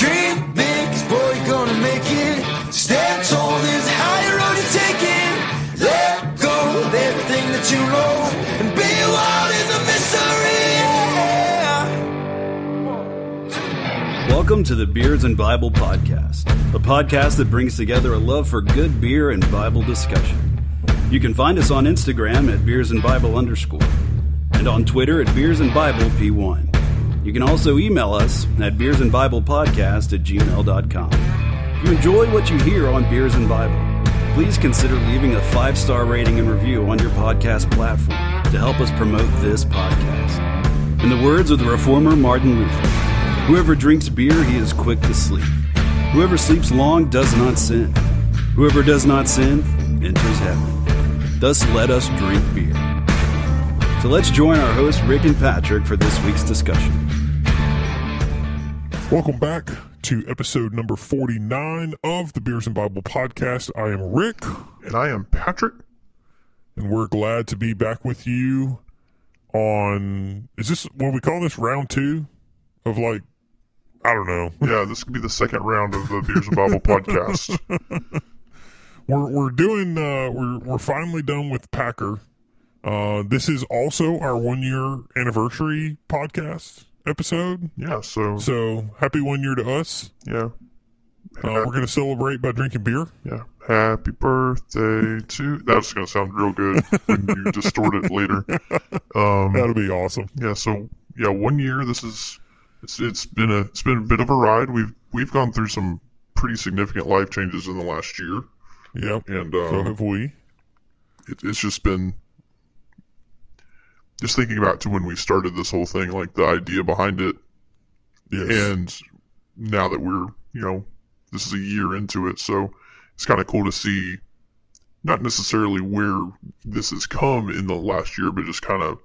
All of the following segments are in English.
Dream big, boy, you're gonna make it. Stand tall, there's a higher road you're taking. Let go of everything that you know and be wild in the mystery. Welcome to the Beers and Bible Podcast, a podcast that brings together a love for good beer and Bible discussion. You can find us on Instagram at beersandbible_ and on Twitter at beersandbible_p1. You can also email us at beersandbiblepodcast@gmail.com. If you enjoy what you hear on Beers and Bible, please consider leaving a 5-star rating and review on your podcast platform to help us promote this podcast. In the words of the reformer Martin Luther, whoever drinks beer, he is quick to sleep. Whoever sleeps long does not sin. Whoever does not sin enters heaven. Thus let us drink beer. So let's join our hosts, Rick and Patrick, for this week's discussion. Welcome back to episode number 49 of the Beers and Bible Podcast. I am Rick. And I am Patrick. And we're glad to be back with you on, is this what we call this, round two of, like, I don't know. Yeah, this could be the second round of the Beers and Bible Podcast. We're finally done with Packer. This is also our 1-year anniversary podcast episode. Yeah, so happy 1 year to us. Yeah. We're going to celebrate by drinking beer. Yeah. Happy birthday to... That's going to sound real good when you distort it later. That'll be awesome. Yeah, so, yeah, 1 year. This is... It's been a bit of a ride. We've gone through some pretty significant life changes in the last year. Yeah. And, so have we. It's just been... Just thinking about to when we started this whole thing, like the idea behind it. Yes. And now that we're, you know, this is a year into it. So it's kind of cool to see not necessarily where this has come in the last year, but just kind of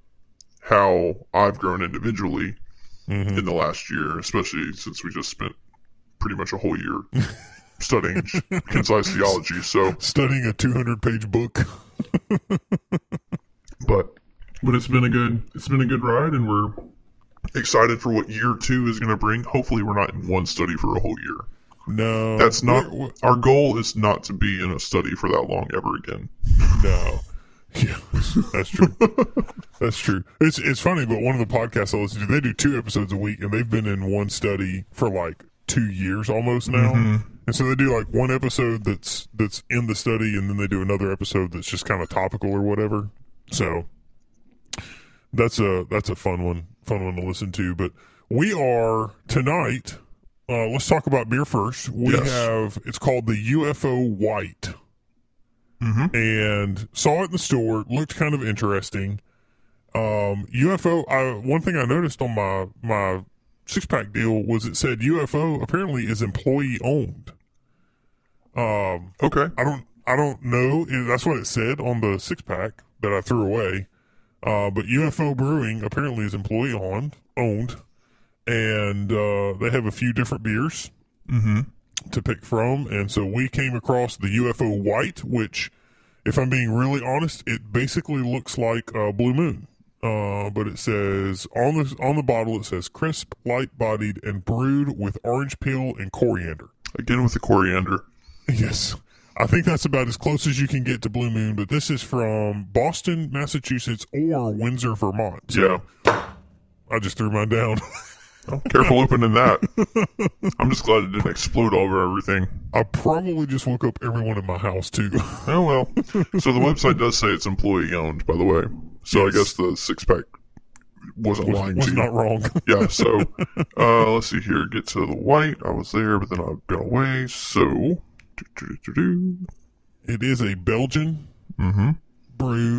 how I've grown individually in the last year, especially since we just spent pretty much a whole year studying concise theology. So studying a 200-page book. But it's been a good ride, and we're excited for what year two is going to bring. Hopefully, we're not in one study for a whole year. No, that's not our goal. Is not to be in a study for that long ever again. No, yeah, that's true. That's true. It's funny, but one of the podcasts I listen to, they do 2 episodes a week, and they've been in one study for like 2 years almost now. Mm-hmm. And so they do like one episode that's in the study, and then they do another episode that's just kind of topical or whatever. So. That's a fun one to listen to. But we are tonight. Let's talk about beer first. We have it's called the UFO White, and saw it in the store. Looked kind of interesting. UFO. One thing I noticed on my 6-pack deal was it said UFO apparently is employee owned. Okay. I don't know. That's what it said on the 6-pack that I threw away. But UFO Brewing apparently is employee owned, and they have a few different beers to pick from. And so we came across the UFO White, which, if I'm being really honest, it basically looks like Blue Moon. But it says, on the bottle, it says crisp, light-bodied, and brewed with orange peel and coriander. Again with the coriander. Yes. I think that's about as close as you can get to Blue Moon, but this is from Boston, Massachusetts, or Windsor, Vermont. So yeah. I just threw mine down. Oh, careful opening that. I'm just glad it didn't explode over everything. I probably just woke up everyone in my house, too. Oh, well. So the website does say it's employee-owned, by the way. So yes. I guess the 6-pack wasn't lying to you. Was not wrong. Yeah, so let's see here. Get to the white. I was there, but then I got away, so... It is a Belgian brew,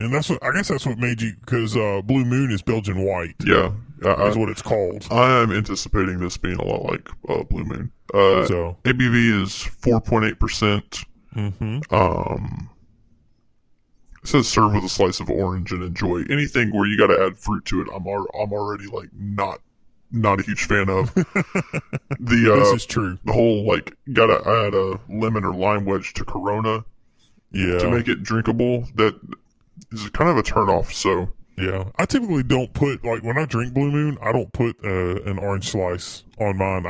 and that's what made you, because Blue Moon is Belgian White. Yeah, that's what it's called. I am anticipating this being a lot like Blue Moon. ABV is 4.8%. It says serve with a slice of orange and enjoy. Anything where you got to add fruit to it, I'm already like not a huge fan of. This is true. The whole like gotta add a lemon or lime wedge to Corona to make it drinkable. That is kind of a turnoff. So Yeah, I typically don't put, like, when I drink Blue Moon, I don't put an orange slice on mine.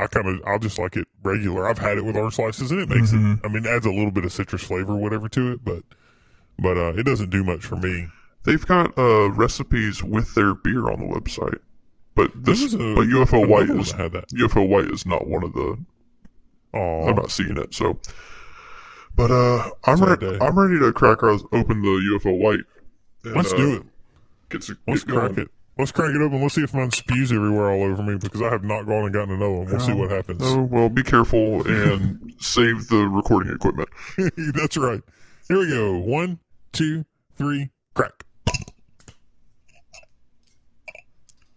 I'll just like it regular. I've had it with orange slices, and it makes it, I mean, it adds a little bit of citrus flavor, whatever, to it, but it doesn't do much for me. They've got recipes with their beer on the website, but UFO White is that. UFO White is not one of the. Aww. I'm not seeing it, so. But I'm ready to crack open the UFO White. And, let's do it. Let's crack it open. Let's see if mine spews everywhere all over me, because I have not gone and gotten another one. We'll see what happens. Oh, well, be careful and save the recording equipment. That's right. Here we go. 1, 2, 3, crack.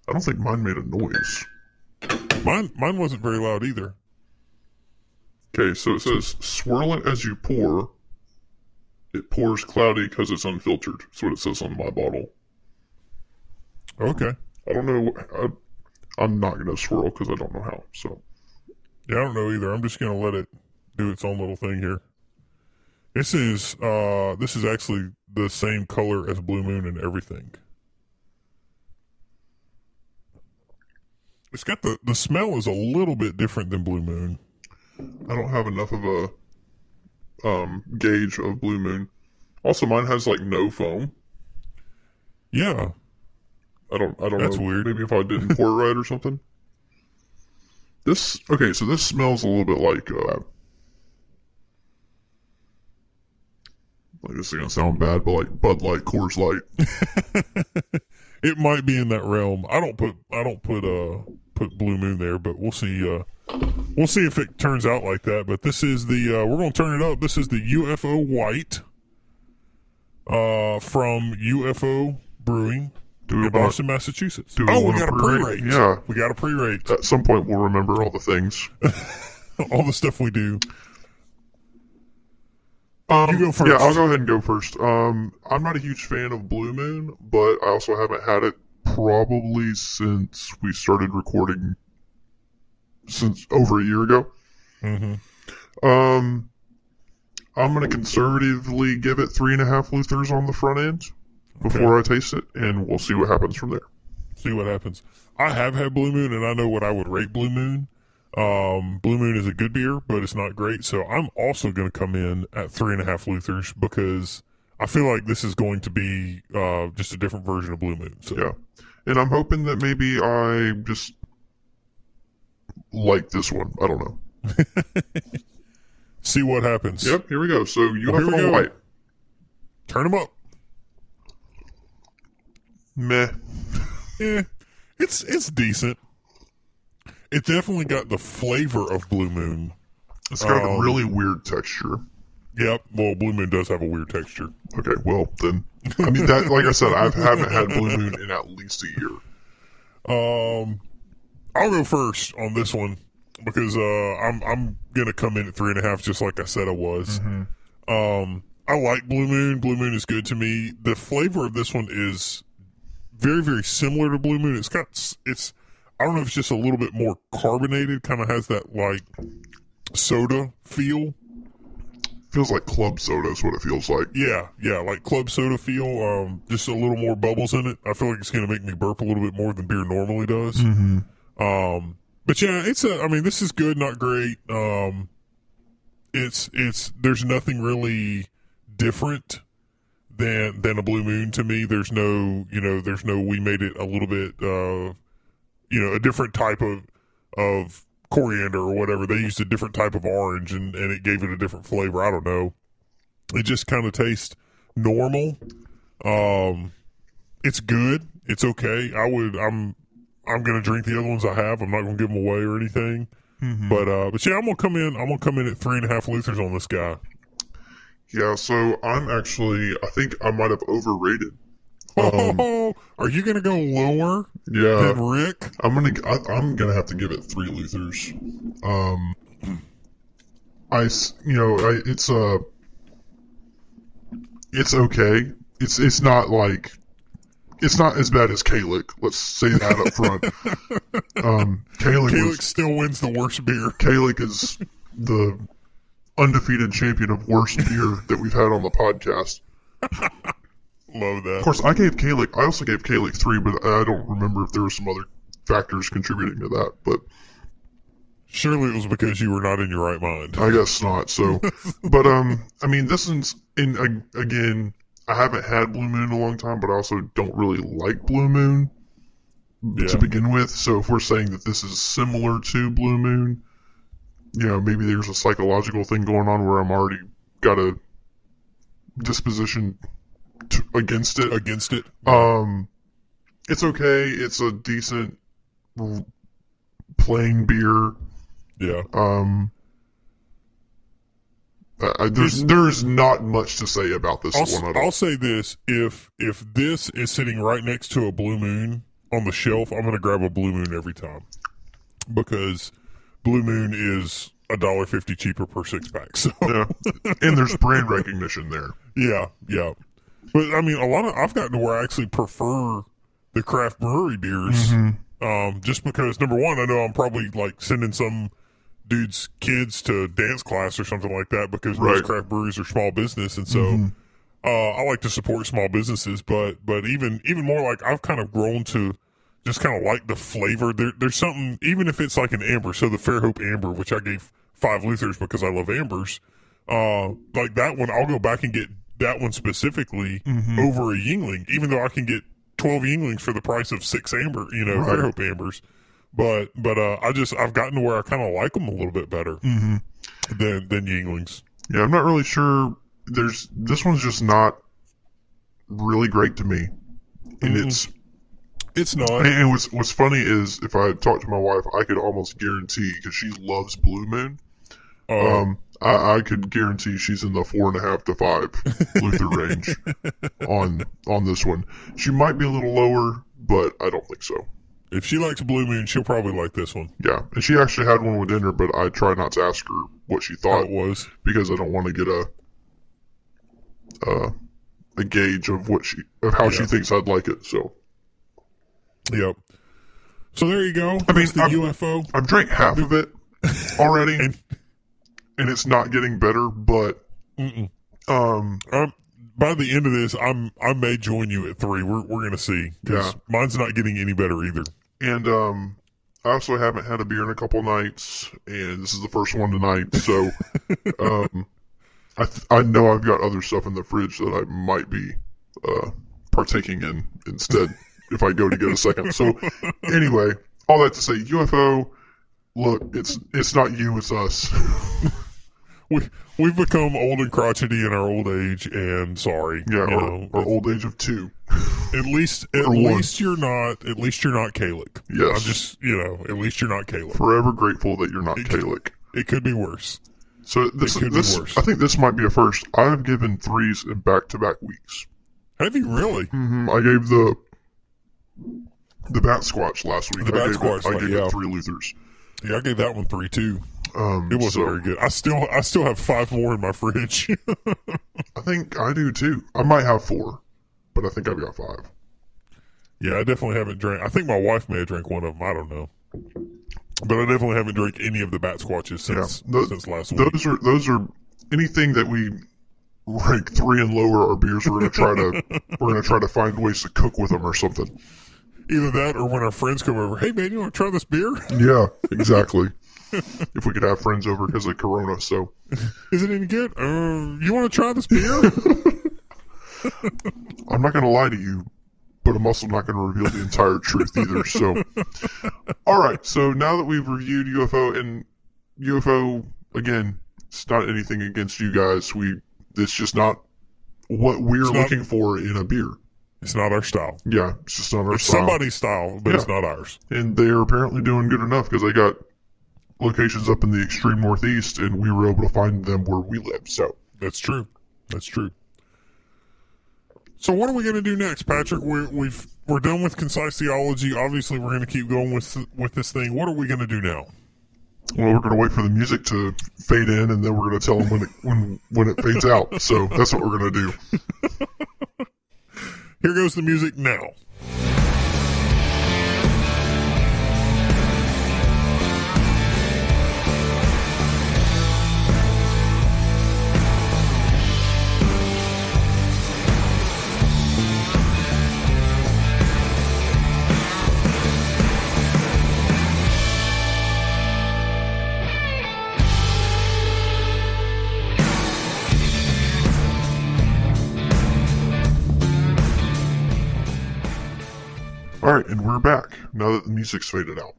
I don't think mine made a noise. Mine wasn't very loud either. Okay, so it says, swirl it as you pour. It pours cloudy because it's unfiltered. That's what it says on my bottle. Okay. I don't know. I'm not going to swirl because I don't know how. So. Yeah, I don't know either. I'm just going to let it do its own little thing here. This is actually the same color as Blue Moon and everything. It's got the smell is a little bit different than Blue Moon. I don't have enough of a gauge of Blue Moon. Also, mine has like no foam. Yeah, I don't. That's know. Weird. Maybe if I didn't pour it right or something. So this smells a little bit like this is gonna sound bad, but like Bud Light, Coors Light. It might be in that realm. I don't put Blue Moon there, but we'll see. We'll see if it turns out like that, but this is the, we're going to turn it up. This is the UFO White from UFO Brewing in Boston, Massachusetts. We got a pre-rate. Yeah. We got a pre-rate. At some point, we'll remember all the things. All the stuff we do. You go first. Yeah, I'll go ahead and go first. I'm not a huge fan of Blue Moon, but I also haven't had it probably since we started recording since over a year ago. Mm-hmm. I'm going to conservatively give it 3.5 Luthers on the front end before I taste it, and we'll see what happens from there. See what happens. I have had Blue Moon, and I know what I would rate Blue Moon. Blue Moon is a good beer, but it's not great, so I'm also going to come in at 3.5 Luthers because I feel like this is going to be just a different version of Blue Moon. So. Yeah, and I'm hoping that maybe I just like this one. I don't know. See what happens. Yep, here we go. So UFO White. Turn them up. Meh. Yeah, it's decent. It definitely got the flavor of Blue Moon. It's got a really weird texture. Yep. Well, Blue Moon does have a weird texture. Okay, well, then. I mean, that. Like I said, I haven't had Blue Moon in at least a year. I'll go first on this one because I'm gonna come in at 3.5, just like I said I was. Mm-hmm. I like Blue Moon. Blue Moon is good to me. The flavor of this one is very, very similar to Blue Moon. It's I don't know if it's just a little bit more carbonated. Kind of has that like soda feel. Feels like club soda is what it feels like. Yeah, like club soda feel. Just a little more bubbles in it. I feel like it's going to make me burp a little bit more than beer normally does. Mm-hmm. But yeah, this is good, not great. There's nothing really different than a Blue Moon to me. There's no, we made it a little bit, a different type of coriander or whatever. They used a different type of orange and it gave it a different flavor. I don't know. It just kind of tastes normal. It's good. It's okay. I'm going to drink the other ones I have. I'm not going to give them away or anything. Mm-hmm. But yeah, I'm going to come in at 3.5 Luthers on this guy. Yeah. So I think I might have overrated. Are you gonna go lower? Yeah, than Rick. I'm gonna have to give it 3 Luthers. It's okay. It's not like it's not as bad as Kalec. Let's say that up front. Kalec still wins the worst beer. Kalec is the undefeated champion of worst beer that we've had on the podcast. love that. Of course, I also gave Kalec 3, but I don't remember if there were some other factors contributing to that, but... Surely it was because you were not in your right mind. I guess not, so... But, I mean, this is... Again, I haven't had Blue Moon in a long time, but I also don't really like Blue Moon to begin with, so if we're saying that this is similar to Blue Moon, you know, maybe there's a psychological thing going on where I'm already got a disposition against it. It's okay. It's a decent plain beer. Yeah. There's not much to say about this one. I'll say this: if this is sitting right next to a Blue Moon on the shelf, I'm going to grab a Blue Moon every time, because Blue Moon is $1.50 cheaper per 6-pack. So. Yeah. And there's brand recognition there. Yeah, yeah. But I mean, I've gotten to where I actually prefer the craft brewery beers, just because number one, I know I'm probably like sending some dude's kids to dance class or something like that, because most craft breweries are small business, and so I like to support small businesses. But even more, like, I've kind of grown to just kind of like the flavor. There's something, even if it's like an amber. So the Fairhope Amber, which I gave 5 Luthers because I love ambers, like that one, I'll go back and get that one specifically over a Yingling, even though I can get 12 Yinglings for the price of 6 amber, Fairhope Ambers. But I've gotten to where I kind of like them a little bit better than Yinglings. Yeah, I'm not really sure. This one's just not really great to me, and it's not. And what's funny is, if I talked to my wife, I could almost guarantee, because she loves Blue Moon. I could guarantee she's in the 4.5 to 5 Luther range on this one. She might be a little lower, but I don't think so. If she likes Blue Moon, she'll probably like this one. Yeah, and she actually had one with dinner, but I try not to ask her what she thought it was, because I don't want to get a gauge of how she thinks I'd like it. So, yep. So there you go. I mean, UFO. I've drank half of it already, and it's not getting better. But by the end of this, I may join you at 3. We're gonna see. Yeah, mine's not getting any better either. And I also haven't had a beer in a couple nights, and this is the first one tonight. So, I know I've got other stuff in the fridge that I might be partaking in instead if I go to get a second. So, anyway, all that to say, UFO. Look, it's not you, it's us. We've become old and crotchety in our old age, and sorry. Yeah, our old age of 2. At least you're not Kalec. Yes. I'm just, at least you're not Kalec. Forever grateful that you're not Kalec. It could be worse. So this could be worse. I think this might be a first. I've given 3s in back-to-back weeks. Have you really? Mm-hmm. I gave the Bat Squatch last week. I gave it 3 Luthers. Yeah, I gave that one 3 too. It wasn't very good. I still have 5 more in my fridge. I think I do too. I might have 4, but I think I've got 5. Yeah, I definitely haven't drank. I think my wife may have drank one of them. I don't know, but I definitely haven't drank any of the Bat Squatches since last week. Those are anything that we rank 3 and lower our beers. We're gonna try to find ways to cook with them or something. Either that, or when our friends come over, hey man, you want to try this beer? Yeah, exactly. If we could have friends over because of Corona, so is it any good? You want to try this beer? I'm not going to lie to you, but I'm also not going to reveal the entire truth either. So, all right. So now that we've reviewed UFO, and UFO again, it's not anything against you guys. It's just not what we're looking for in a beer. It's not our style. Yeah, it's just not our style. It's somebody's style, but it's not ours. And they're apparently doing good enough, because they got locations up in the extreme northeast, and we were able to find them where we live. So that's true. That's true. So what are we going to do next, Patrick? We're done with Concise Theology. Obviously, we're going to keep going with this thing. What are we going to do now? Well, we're going to wait for the music to fade in, and then we're going to tell them when it fades out. So that's what we're going to do. Here goes the music now. All right, and we're back now that the music's faded out.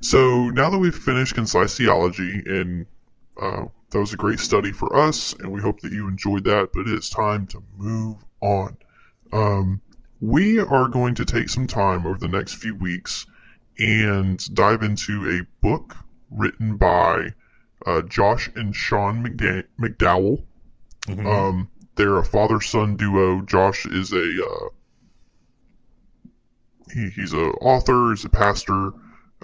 So now that we've finished Concise Theology, and that was a great study for us, and we hope that you enjoyed that, but it's time to move on. We are going to take some time over the next few weeks and dive into a book written by Josh and Sean McDowell. Mm-hmm. They're a father-son duo. Josh is a he's an author, he's a pastor,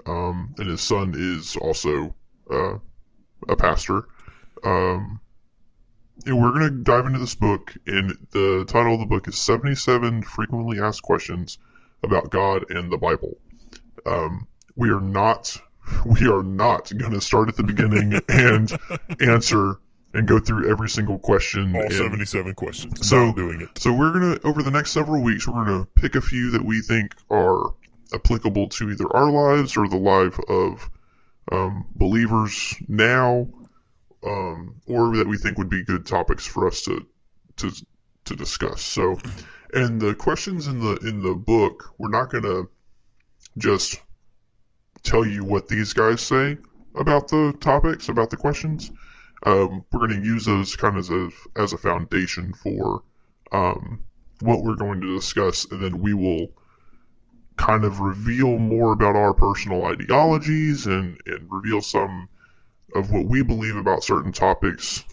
and his son is also a pastor. And we're going to dive into this book, and the title of the book is 77 Frequently Asked Questions About God and the Bible. We are not going to start at the beginning and answer and go through every single question. All 77 questions. So, doing it. So we're going to, over the next several weeks, we're going to pick a few that we think are applicable to either our lives or the life of believers now, or that we think would be good topics for us to discuss. So, and the questions in the book, we're not going to just tell you what these guys say about the topics, about the questions. We're going to use those kind of as a foundation for what we're going to discuss, and then we will kind of reveal more about our personal ideologies and reveal some of what we believe about certain topics,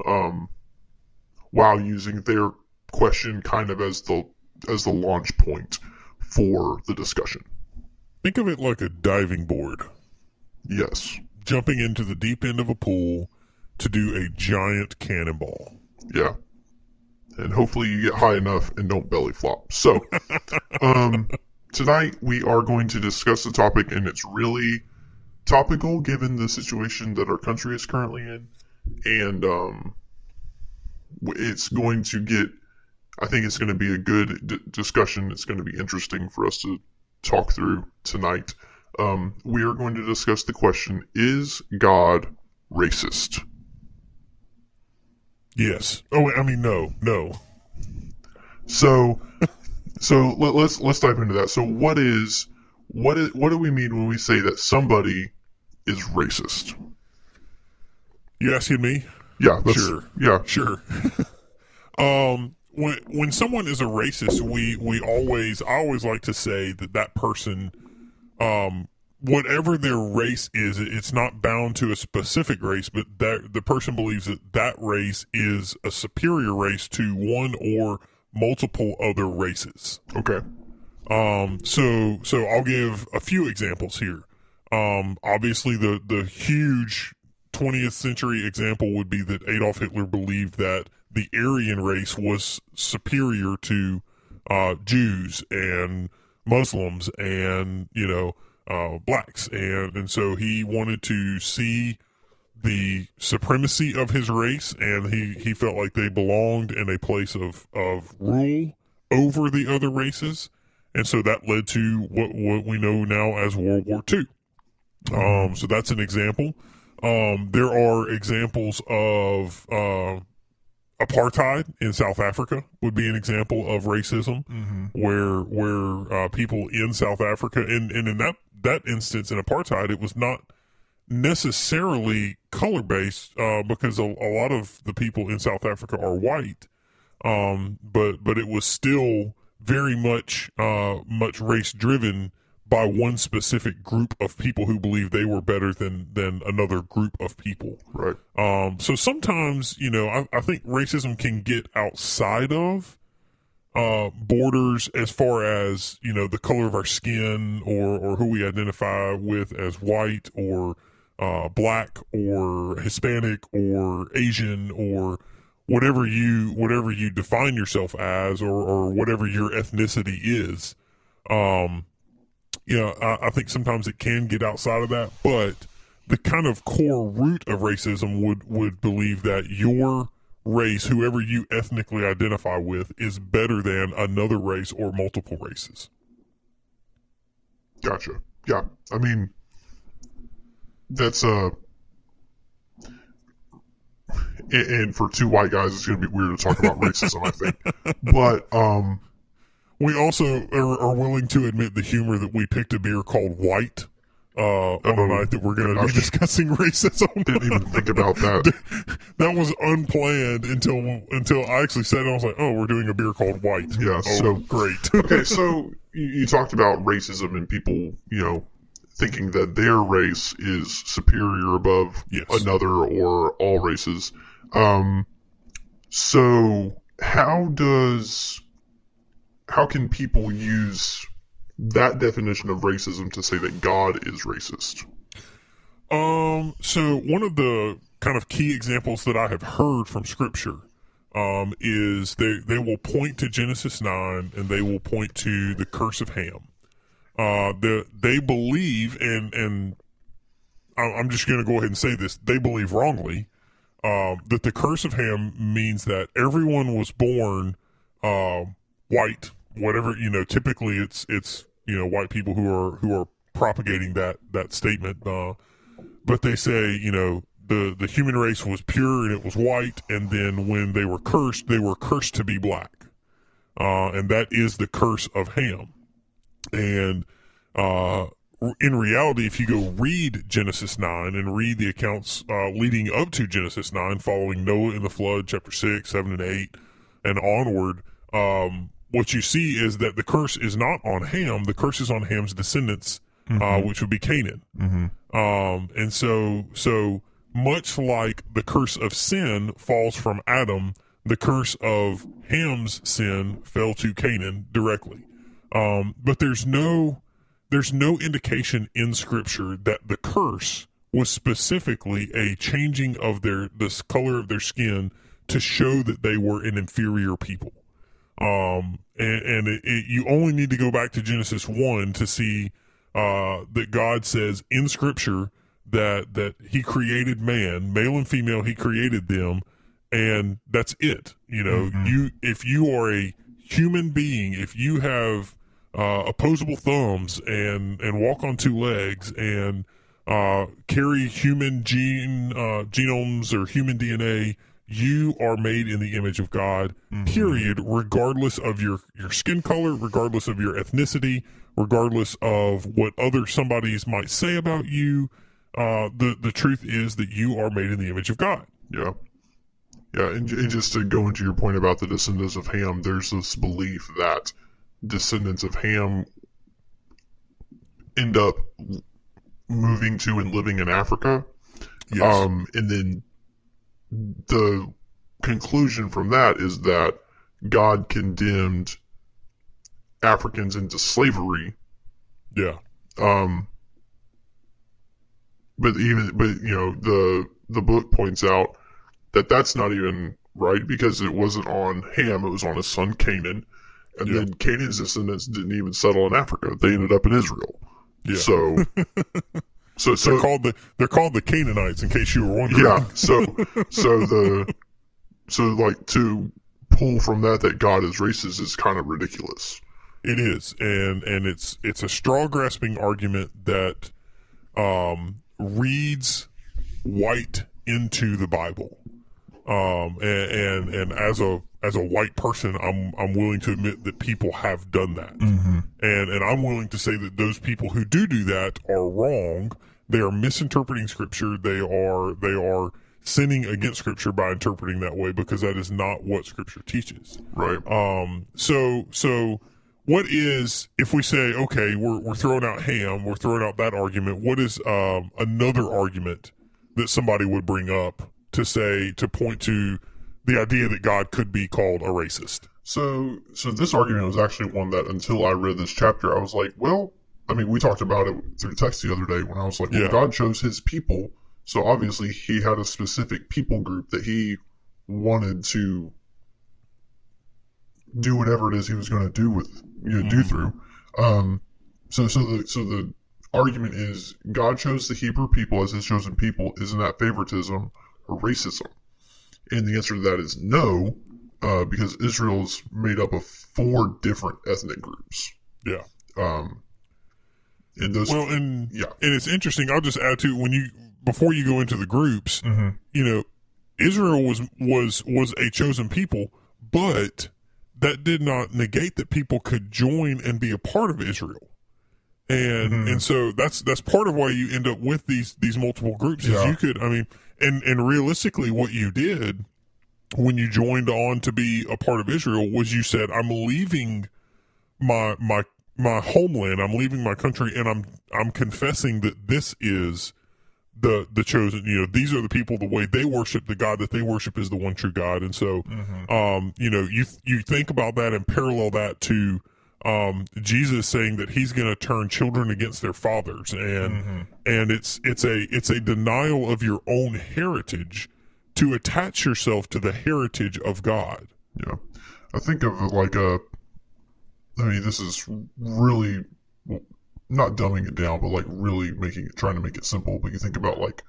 while using their question kind of as the launch point for the discussion. Think of it like a diving board. Yes. Jumping into the deep end of a pool to do a giant cannonball. Yeah. And hopefully you get high enough and don't belly flop. So, tonight we are going to discuss the topic, and it's really topical given the situation that our country is currently in. And it's going to get, I think it's going to be a good discussion. It's going to be interesting for us to talk through tonight. We are going to discuss the question, is God racist? Yes. Oh, I mean, no. So let's dive into that. So what do we mean when we say that somebody is racist? You asking me? Yeah. Sure. Yeah. Sure. When someone is a racist, I always like to say that person, whatever their race is, it's not bound to a specific race, but that the person believes that race is a superior race to one or multiple other races. Okay. So I'll give a few examples here. Obviously the huge 20th century example would be that Adolf Hitler believed that the Aryan race was superior to Jews and Muslims and, blacks. And so he wanted to see the supremacy of his race, and he felt like they belonged in a place of rule over the other races. And so that led to what we know now as World War II. So that's an example. There are examples of... apartheid in South Africa would be an example of racism, mm-hmm. where people in South Africa, and in that instance in apartheid, it was not necessarily color-based, because a lot of the people in South Africa are white, but it was still very much race-driven by one specific group of people who believed they were better than another group of people. Right. So sometimes, I think racism can get outside of borders as far as, the color of our skin or who we identify with as white or black or Hispanic or Asian or whatever you define yourself as or whatever your ethnicity is. I think sometimes it can get outside of that, but the kind of core root of racism would believe that your race, whoever you ethnically identify with, is better than another race or multiple races. Gotcha. Yeah. I mean, that's and for two white guys, it's going to be weird to talk about racism, I think. But We also are willing to admit the humor that we picked a beer called White on the night that we're going to be discussing racism. Didn't even think about that. That was unplanned until I actually said it. I was like, oh, we're doing a beer called White. Yeah, great. Okay, so you talked about racism and people, you know, thinking that their race is superior above another or all races. So how can people use that definition of racism to say that God is racist? So one of the kind of key examples that I have heard from Scripture is they will point to Genesis 9 and they will point to the curse of Ham. They believe, and I'm just going to go ahead and say this, they believe wrongly that the curse of Ham means that everyone was born white, whatever, you know, typically it's, you know, white people who are propagating that statement. But they say, you know, the human race was pure and it was white. And then when they were cursed to be black. And that is the curse of Ham. And, in reality, if you go read Genesis 9 and read the accounts, leading up to Genesis 9, following Noah and the flood, chapter 6, 7 and 8 and onward, what you see is that the curse is not on Ham. The curse is on Ham's descendants, which would be Canaan. Mm-hmm. And so much like the curse of sin falls from Adam, the curse of Ham's sin fell to Canaan directly. But there's no indication in Scripture that the curse was specifically a changing of this color of their skin to show that they were an inferior people. And you only need to go back to Genesis 1 to see that God says in Scripture that he created man, male and female, he created them, and that's it. You know, if you are a human being, if you have opposable thumbs and walk on two legs and carry human genomes or human DNA, you are made in the image of God, period, regardless of your skin color, regardless of your ethnicity, regardless of what other somebodies might say about you. The truth is that you are made in the image of God. Yeah. Yeah, and just to go into your point about the descendants of Ham, there's this belief that descendants of Ham end up moving to and living in Africa. Yes. And then the conclusion from that is that God condemned Africans into slavery. Yeah. But you know, the book points out that that's not even right, because it wasn't on Ham, it was on his son Canaan, and then Canaan's descendants didn't even settle in Africa; they ended up in Israel. Yeah. So they're called the Canaanites, in case you were wondering. Yeah. So to pull from that God is racist is kind of ridiculous. It is, and it's a straw grasping argument that reads white into the Bible. And as a white person, I'm willing to admit that people have done that. Mm-hmm. And I'm willing to say that those people who do that are wrong. They are misinterpreting Scripture. They are sinning against Scripture by interpreting that way, because that is not what Scripture teaches. Right. So what is, if we say, okay, we're throwing out Ham, we're throwing out that argument, what is another argument that somebody would bring up to point to the idea that God could be called a racist? So this argument was actually one that, until I read this chapter, I was like, well, I mean, we talked about it through text the other day when I was like, well, God chose his people, so obviously he had a specific people group that he wanted to do whatever it is he was going to do with, you know, do through. So the argument is, God chose the Hebrew people as his chosen people. Isn't that favoritism or racism? And the answer to that is no, because Israel's made up of 4 different ethnic groups. Yeah. And it's interesting. I'll just add to, before you go into the groups, you know, Israel was a chosen people, but that did not negate that people could join and be a part of Israel. And and so that's part of why you end up with these multiple groups. Is you could, I mean, and realistically what you did when you joined on to be a part of Israel was you said, I'm leaving my homeland, I'm leaving my country, and I'm confessing that this is the chosen, you know, these are the people, the way they worship, the God that they worship is the one true God. And so, you know, you think about that and parallel that to Jesus saying that he's going to turn children against their fathers, and and it's a denial of your own heritage to attach yourself to the heritage of God. Yeah, I think of it like a, I mean, this is really not dumbing it down, but like really making it, trying to make it simple. But you think about like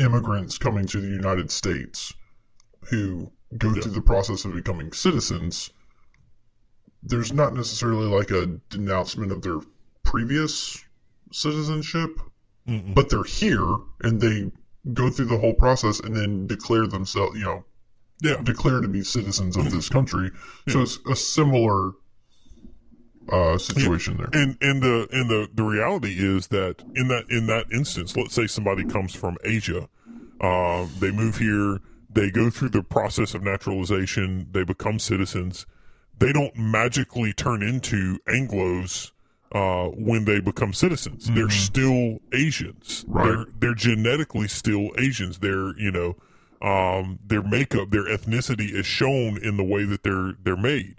immigrants coming to the United States who go through the process of becoming citizens. There's not necessarily like a denouncement of their previous citizenship, but they're here and they go through the whole process and then declare themselves, you know, declare to be citizens of this country. So it's a similar situation there. And the reality is that in that instance, let's say somebody comes from Asia, they move here, they go through the process of naturalization, they become citizens. They don't magically turn into Anglos when they become citizens. They're still Asians. They're genetically still Asians. They're, you know, their makeup, their ethnicity is shown in the way that they're made.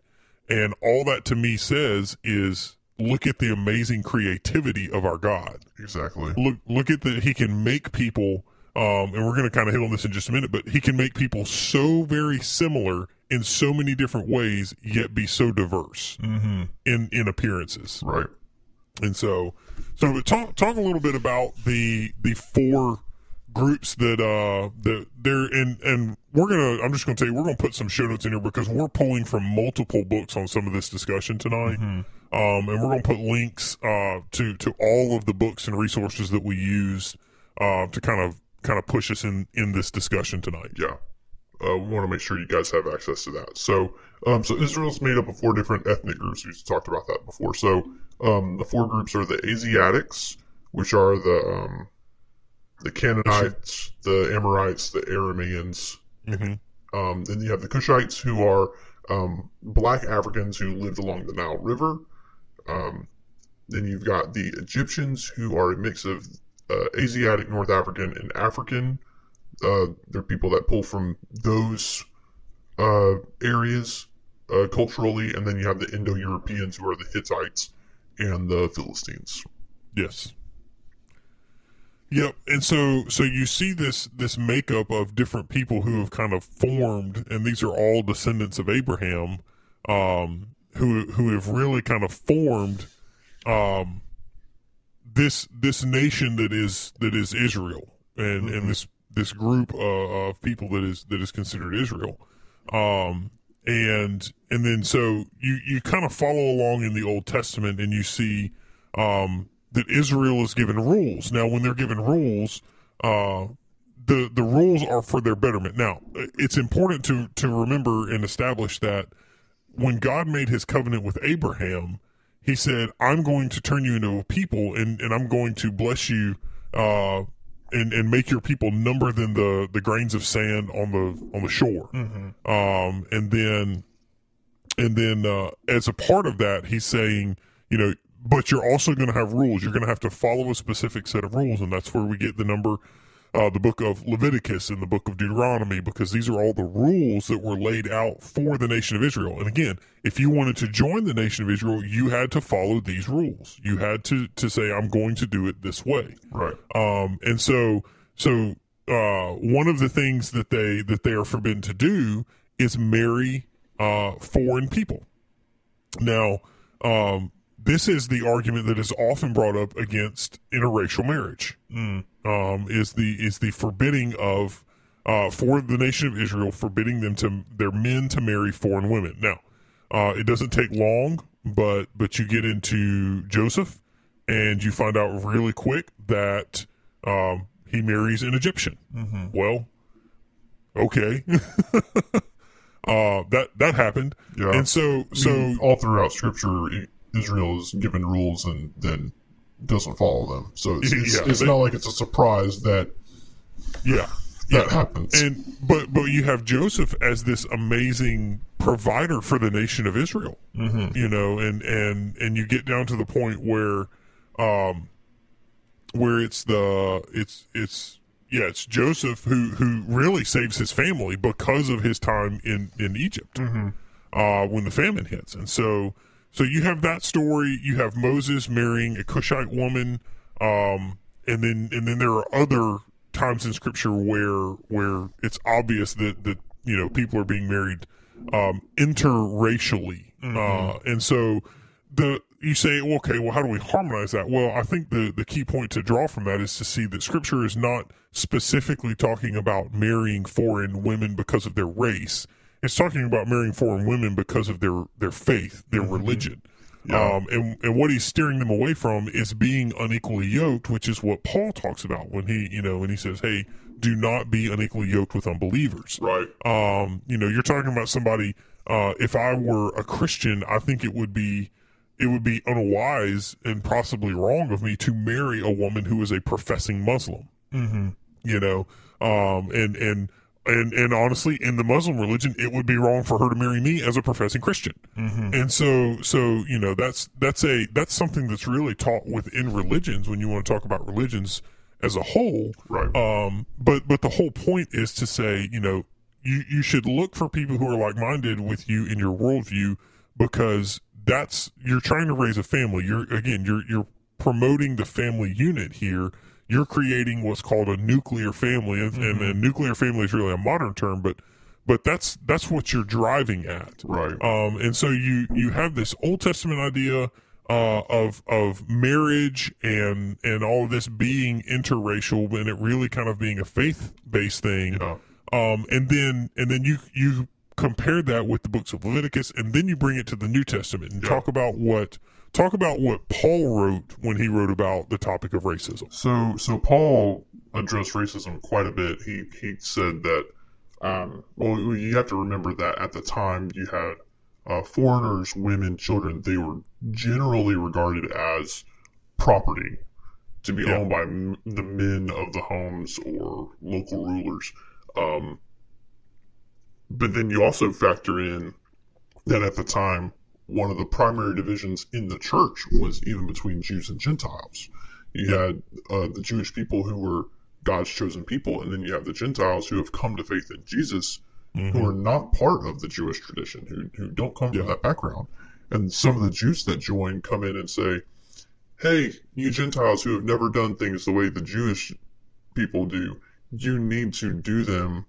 And all that to me says is, look at the amazing creativity of our God. Exactly. Look at that. He can make people, and we're going to kind of hit on this in just a minute, but he can make people so very similar in so many different ways, yet be so diverse in appearances. Right. And so talk a little bit about the four groups that they're in, and we're gonna put some show notes in here because we're pulling from multiple books on some of this discussion tonight. And we're gonna put links to all of the books and resources that we used to kind of push us in this discussion tonight. Yeah. We want to make sure you guys have access to that. So Israel's made up of four different ethnic groups. We've talked about that before. So the four groups are the Asiatics, which are the Canaanites, the Amorites, the Arameans. Then you have the Cushites, who are black Africans who lived along the Nile River. Then you've got the Egyptians, who are a mix of Asiatic, North African, and African. They're people that pull from those areas culturally, and then you have the Indo-Europeans, who are the Hittites and the Philistines. Yes. Yep. And so you see this makeup of different people who have kind of formed, and these are all descendants of Abraham, who have really kind of formed this nation that is Israel, and this group of people that is considered Israel, and then so you kind of follow along in the Old Testament, and you see that Israel is given rules. Now, when they're given rules, the rules are for their betterment. Now, it's important to remember and establish that when God made his covenant with Abraham, he said, "I'm going to turn you into a people, and I'm going to bless you." And make your people number than the grains of sand on the shore. And then as a part of that, he's saying, you know, but you're also going to have rules. You're going to have to follow a specific set of rules, and that's where we get the number, the book of Leviticus and the book of Deuteronomy, because these are all the rules that were laid out for the nation of Israel. And again, if you wanted to join the nation of Israel, you had to follow these rules. You had to say, I'm going to do it this way. Right. And so one of the things that they are forbidden to do is marry foreign people. Now, this is the argument that is often brought up against interracial marriage. Is the forbidding of for the nation of Israel, forbidding them to their men to marry foreign women. Now, it doesn't take long, but you get into Joseph, and you find out really quick that he marries an Egyptian. Well, okay. That happened. Yeah. And so all throughout Scripture, Israel is given rules and then doesn't follow them. So it's not like it's a surprise that that happens. And but you have Joseph as this amazing provider for the nation of Israel. Mm-hmm. You know, and you get down to the point where it's Joseph who really saves his family because of his time in Egypt, mm-hmm. When the famine hits. And so you have that story. You have Moses marrying a Cushite woman, and then there are other times in Scripture where it's obvious that you know, people are being married interracially, mm-hmm. And so you say, okay, well, how do we harmonize that? Well, I think the key point to draw from that is to see that Scripture is not specifically talking about marrying foreign women because of their race. It's talking about marrying foreign women because of their faith, their mm-hmm. religion. Yeah. And what he's steering them away from is being unequally yoked, which is what Paul talks about when he says, hey, do not be unequally yoked with unbelievers. Right. You're talking about somebody, if I were a Christian, I think it would be unwise and possibly wrong of me to marry a woman who is a professing Muslim, mm-hmm. you know, and honestly, in the Muslim religion, it would be wrong for her to marry me as a professing Christian. Mm-hmm. And so you know, that's something that's really taught within religions when you want to talk about religions as a whole. Right. But the whole point is to say, you know, you should look for people who are like-minded with you in your worldview, because you're trying to raise a family. You're promoting the family unit here. You're creating what's called a nuclear family, and, mm-hmm. and nuclear family is really a modern term, but that's what you're driving at, right? And so you have this Old Testament idea of marriage and all of this being interracial, and it really kind of being a faith-based thing, yeah. And then you compare that with the books of Leviticus, and then you bring it to the New Testament and talk about what Paul wrote when he wrote about the topic of racism. So Paul addressed racism quite a bit. He said that you have to remember that at the time you had foreigners, women, children. They were generally regarded as property to be owned by the men of the homes or local rulers. But then you also factor in that at the time, one of the primary divisions in the church was even between Jews and Gentiles. You had the Jewish people who were God's chosen people, and then you have the Gentiles who have come to faith in Jesus, mm-hmm. who are not part of the Jewish tradition, who don't come from that background. And some of the Jews that join come in and say, hey, you Gentiles who have never done things the way the Jewish people do, you need to do them.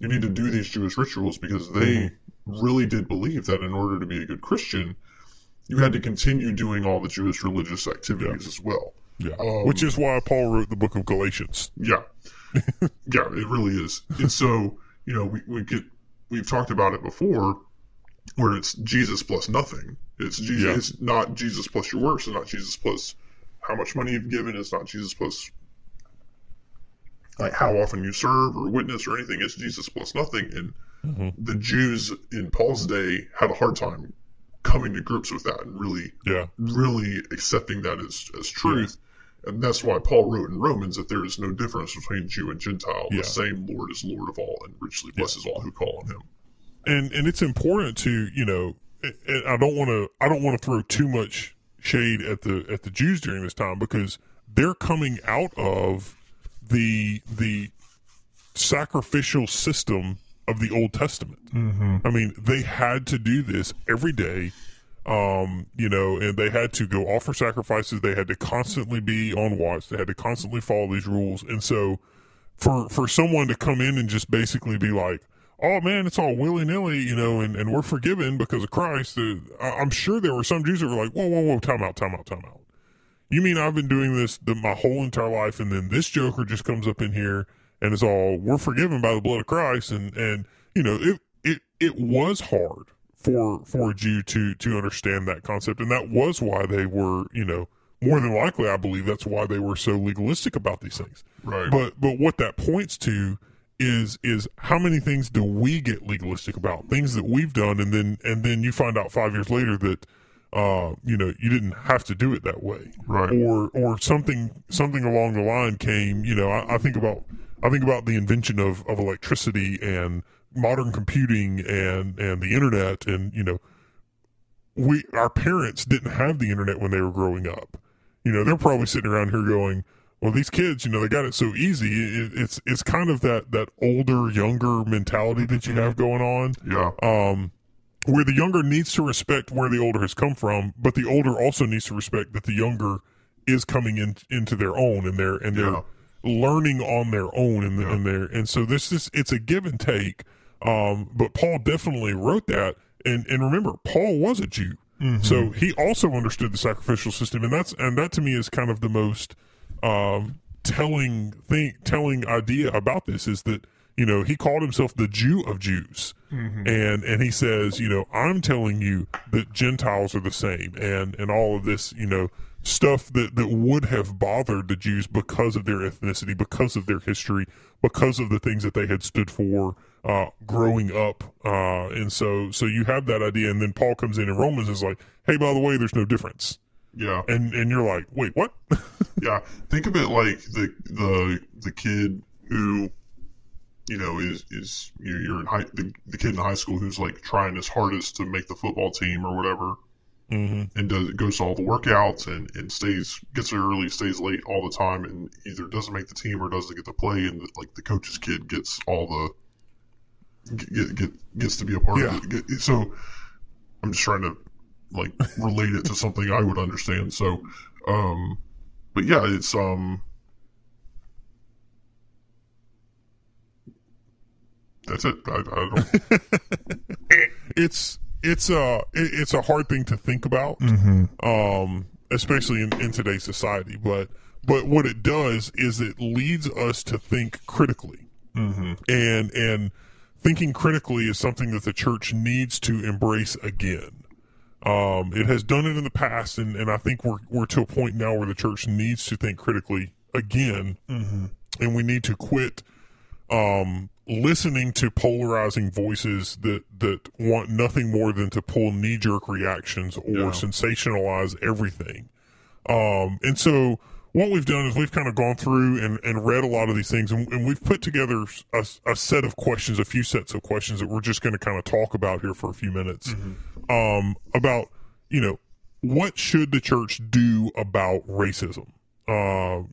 You need to do these Jewish rituals, because they really did believe that in order to be a good Christian, you had to continue doing all the Jewish religious activities as well. Yeah, which is why Paul wrote the book of Galatians. Yeah, yeah, it really is. And so, you know, we've talked about it before, where it's Jesus plus nothing. It's Jesus. Yeah. It's not Jesus plus your works. It's not Jesus plus how much money you've given. It's not Jesus plus like how often you serve or witness or anything. It's Jesus plus nothing. And mm-hmm. the Jews in Paul's day had a hard time coming to grips with that and really accepting that as truth. Yeah. And that's why Paul wrote in Romans that there is no difference between Jew and Gentile. Yeah. The same Lord is Lord of all and richly blesses all who call on him. And it's important to, you know, I don't want to throw too much shade at the Jews during this time, because they're coming out of the sacrificial system of the Old Testament. Mm-hmm. I mean, they had to do this every day, you know, and they had to go offer sacrifices. They had to constantly be on watch. They had to constantly follow these rules. And so for someone to come in and just basically be like, oh man, it's all willy-nilly, you know, and we're forgiven because of Christ. I'm sure there were some Jews that were like, whoa, time out. You mean I've been doing this my whole entire life, and then this joker just comes up in here and it's all, we're forgiven by the blood of Christ, and you know, it was hard for a Jew to understand that concept, and that was why they were, you know, more than likely, I believe that's why they were so legalistic about these things. Right. But what that points to is how many things do we get legalistic about, things that we've done, and then you find out 5 years later that you didn't have to do it that way, right? Or something along the line came. I think about the invention of electricity and modern computing and the internet, and our parents didn't have the internet when they were growing up. They're probably sitting around here going, well, these kids, they got it so easy. It's kind of that older, younger mentality that you have going on. Yeah. Where the younger needs to respect where the older has come from, but the older also needs to respect that the younger is coming into their own, and they're learning on their own, and so it's a give and take. But Paul definitely wrote that, and remember, Paul was a Jew, so he also understood the sacrificial system, and that to me is kind of the most telling idea about this, is that he called himself the Jew of Jews, and he says, I'm telling you that Gentiles are the same, and all of this, stuff that would have bothered the Jews because of their ethnicity, because of their history, because of the things that they had stood for growing up, and so you have that idea, and then Paul comes in Romans and is like, hey, by the way, there's no difference. Yeah, and you're like, wait, what? Yeah, think of it like the kid who. Is you're in the kid in high school who's like trying his hardest to make the football team or whatever, and goes to all the workouts and gets there early, stays late all the time, and either doesn't make the team or doesn't get to play, and like the coach's kid gets gets to be a part of it. So I'm just trying to like relate it to something I would understand. So, but yeah, it's That's it. I don't. It's a hard thing to think about, especially in today's society. But what it does is it leads us to think critically, and thinking critically is something that the church needs to embrace again. It has done it in the past, and I think we're to a point now where the church needs to think critically again, and we need to quit. Listening to polarizing voices that want nothing more than to pull knee-jerk reactions or sensationalize everything. And so what we've done is we've kind of gone through and read a lot of these things, and we've put together a set of questions, a few sets of questions that we're just going to kind of talk about here for a few minutes, about, what should the church do about racism? How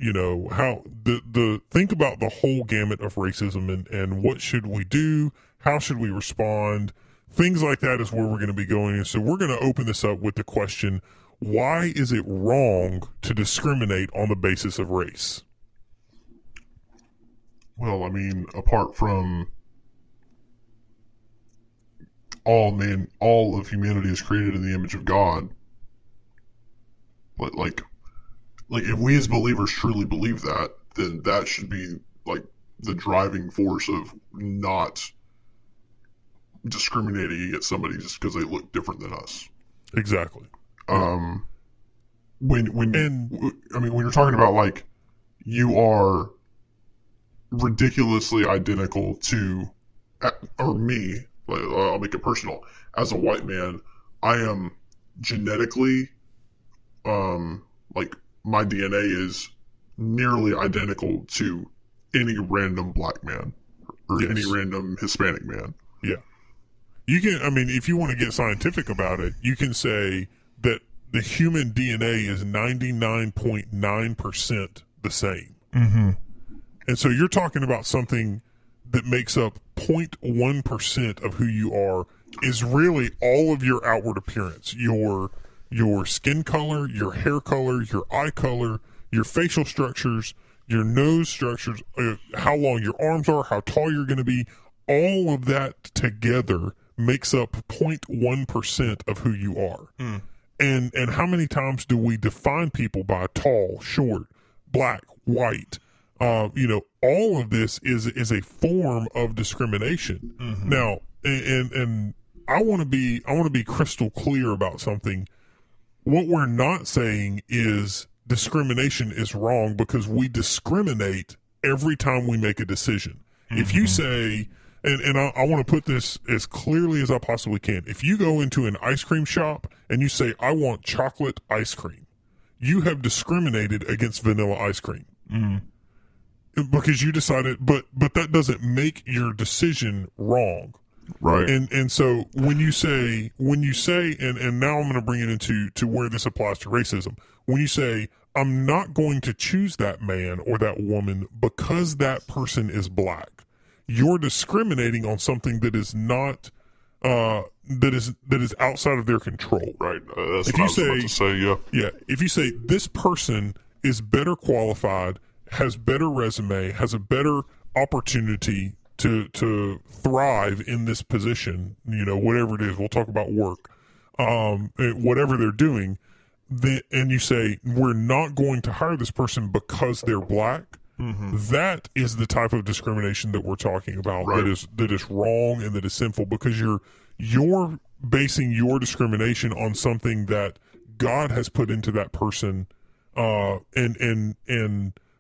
think about the whole gamut of racism and what should we do? How should we respond? Things like that is where we're going to be going. And so we're going to open this up with the question, why is it wrong to discriminate on the basis of race? Well, I mean, apart from all of humanity is created in the image of God. But like if we as believers truly believe that, then that should be like the driving force of not discriminating against somebody just because they look different than us. Exactly. When you're talking about like you are ridiculously identical to, or me, like, I'll make it personal. As a white man, I am genetically, my DNA is nearly identical to any random black man or any random Hispanic man. Yeah. You can, if you want to get scientific about it, you can say that the human DNA is 99.9% the same. And so you're talking about something that makes up 0.1% of who you are is really all of your outward appearance, your skin color, your hair color, your eye color, your facial structures, your nose structures, how long your arms are, how tall you're going to be, all of that together makes up 0.1% of who you are. And how many times do we define people by tall, short, black, white? All of this is a form of discrimination. Now, and I want to be crystal clear about something. What we're not saying is discrimination is wrong, because we discriminate every time we make a decision. Mm-hmm. If you say, and I want to put this as clearly as I possibly can. If you go into an ice cream shop and you say, I want chocolate ice cream, you have discriminated against vanilla ice cream. Mm-hmm. Because you decided, but that doesn't make your decision wrong. Right. And so when you say, and now I'm going to bring it into where this applies to racism. When you say, I'm not going to choose that man or that woman because that person is black, you're discriminating on something that is not that is outside of their control. Right. That's if what you I was say, about to say. Yeah. Yeah. If you say this person is better qualified, has better resume, has a better opportunity to thrive in this position, you know, whatever it is, we'll talk about work, whatever they're doing, and you say, we're not going to hire this person because they're black, mm-hmm. that is the type of discrimination that we're talking about, right. that is wrong and that is sinful, because you're basing your discrimination on something that God has put into that person, and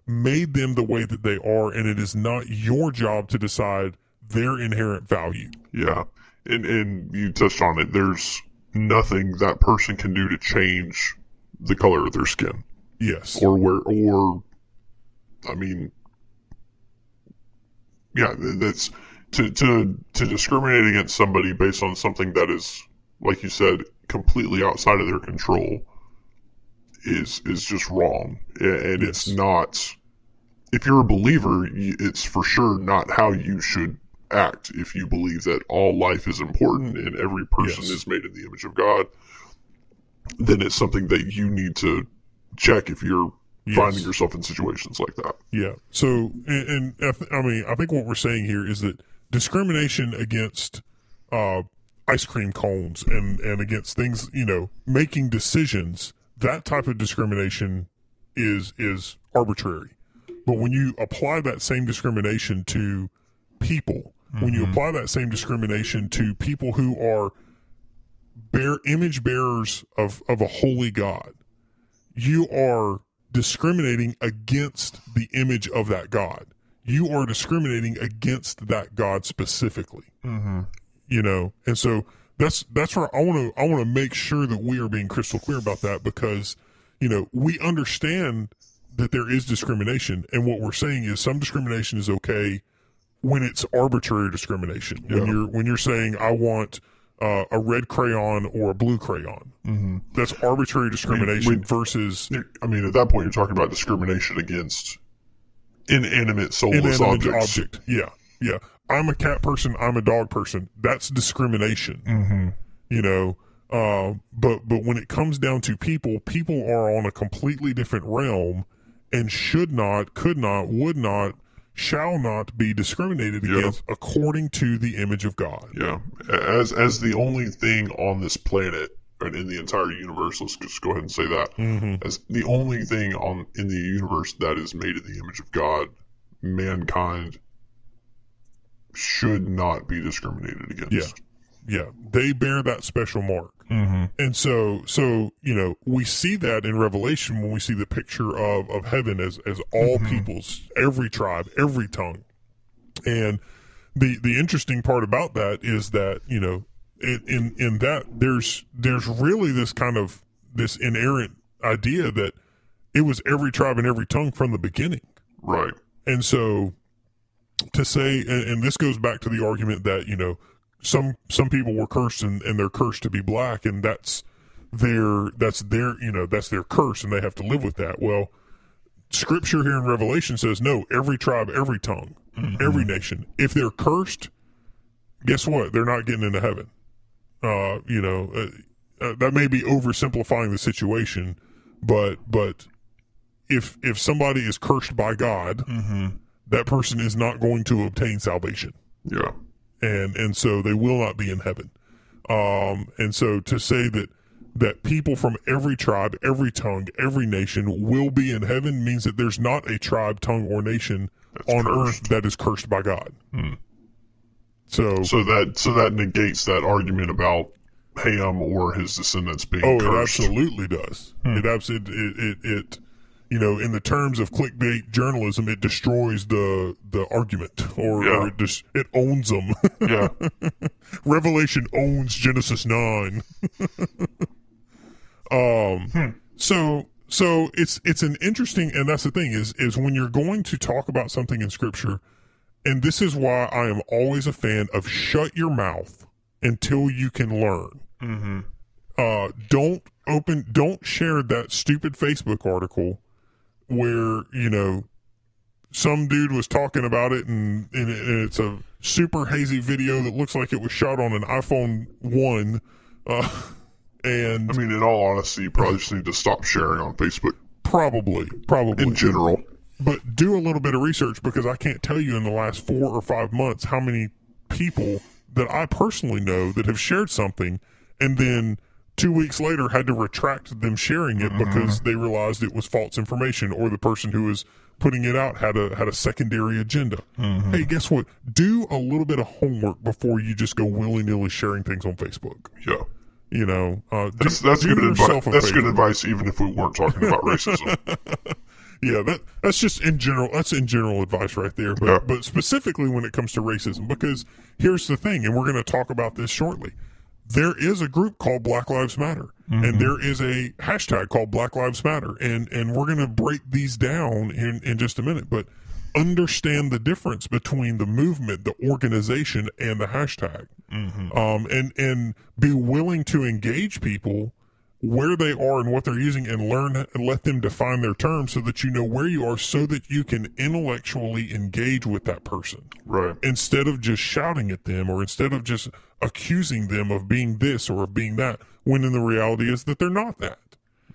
made them the way that they are, and it is not your job to decide their inherent value. Yeah, and you touched on it. There's nothing that person can do to change the color of their skin. Yes. That's to discriminate against somebody based on something that is, like you said, completely outside of their control is just wrong. And yes. It's not, if you're a believer, it's for sure not how you should act. If you believe that all life is important and every person yes. is made in the image of God, then it's something that you need to check if you're yes. finding yourself in situations like that. Yeah. So, I think what we're saying here is that discrimination against ice cream cones and against things, you know, making decisions, that type of discrimination is arbitrary. But when you apply that same discrimination to people, mm-hmm. when you apply that same discrimination to people who are image bearers of a holy God, you are discriminating against the image of that God. You are discriminating against that God specifically. Mm-hmm. You know, and so that's where I want to make sure that we are being crystal clear about that, because, you know, we understand that there is discrimination, and what we're saying is some discrimination is okay when it's arbitrary discrimination. Yeah. When you're saying I want a red crayon or a blue crayon, mm-hmm. that's arbitrary discrimination. At that point you're talking about discrimination against inanimate soulless objects. Yeah, yeah. I'm a cat person, I'm a dog person. That's discrimination, mm-hmm. you know. But when it comes down to people are on a completely different realm and should not, could not, would not, shall not be discriminated against yeah. according to the image of God. Yeah, as the only thing on this planet and in the entire universe, let's just go ahead and say that, mm-hmm. as the only thing in the universe that is made in the image of God, mankind should not be discriminated against. Yeah, yeah. They bear that special mark. Mm-hmm. And so, you know, we see that in Revelation when we see the picture of heaven as all mm-hmm. peoples, every tribe, every tongue. And the interesting part about that is that, you know, in that there's really this kind of this inerrant idea that it was every tribe and every tongue from the beginning. Right. And so to say, and this goes back to the argument that, you know, some people were cursed and they're cursed to be black, and that's their curse, and they have to live with that. Well, Scripture here in Revelation says, no, every tribe, every tongue, mm-hmm. every nation. If they're cursed, guess what? They're not getting into heaven. That may be oversimplifying the situation, but if somebody is cursed by God, mm-hmm. that person is not going to obtain salvation. Yeah. And so they will not be in heaven. And so to say that people from every tribe, every tongue, every nation will be in heaven means that there's not a tribe, tongue, or nation on earth that is cursed by God. Hmm. So that negates that argument about Ham or his descendants being cursed. Oh, it absolutely does. Hmm. It absolutely, it, it, it you know, in the terms of clickbait journalism, it destroys the argument, or it owns them. Yeah. Revelation owns Genesis 9. So it's an interesting, and that's the thing is when you're going to talk about something in Scripture, and this is why I am always a fan of shut your mouth until you can learn. Mm-hmm. Don't share that stupid Facebook article where, you know, some dude was talking about it and it's a super hazy video that looks like it was shot on an iPhone 1. And I mean, in all honesty, you probably just need to stop sharing on Facebook. Probably. In general. But do a little bit of research, because I can't tell you in the last 4 or 5 months how many people that I personally know that have shared something and then 2 weeks later had to retract them sharing it because they realized it was false information, or the person who was putting it out had a secondary agenda. Mm-hmm. Hey, guess what? Do a little bit of homework before you just go willy-nilly sharing things on Facebook. Yeah. You know, that's good advice, even if we weren't talking about racism. Yeah, that's just in general. That's in general advice right there. But, but specifically when it comes to racism, because here's the thing, and we're going to talk about this shortly. There is a group called Black Lives Matter, and there is a hashtag called Black Lives Matter, and we're going to break these down in just a minute. But understand the difference between the movement, the organization, and the hashtag, and be willing to engage people where they are and what they're using, and learn and let them define their terms so that you know where you are, so that you can intellectually engage with that person, right? Instead of just shouting at them, or instead of just accusing them of being this or of being that, when in the reality is that they're not that.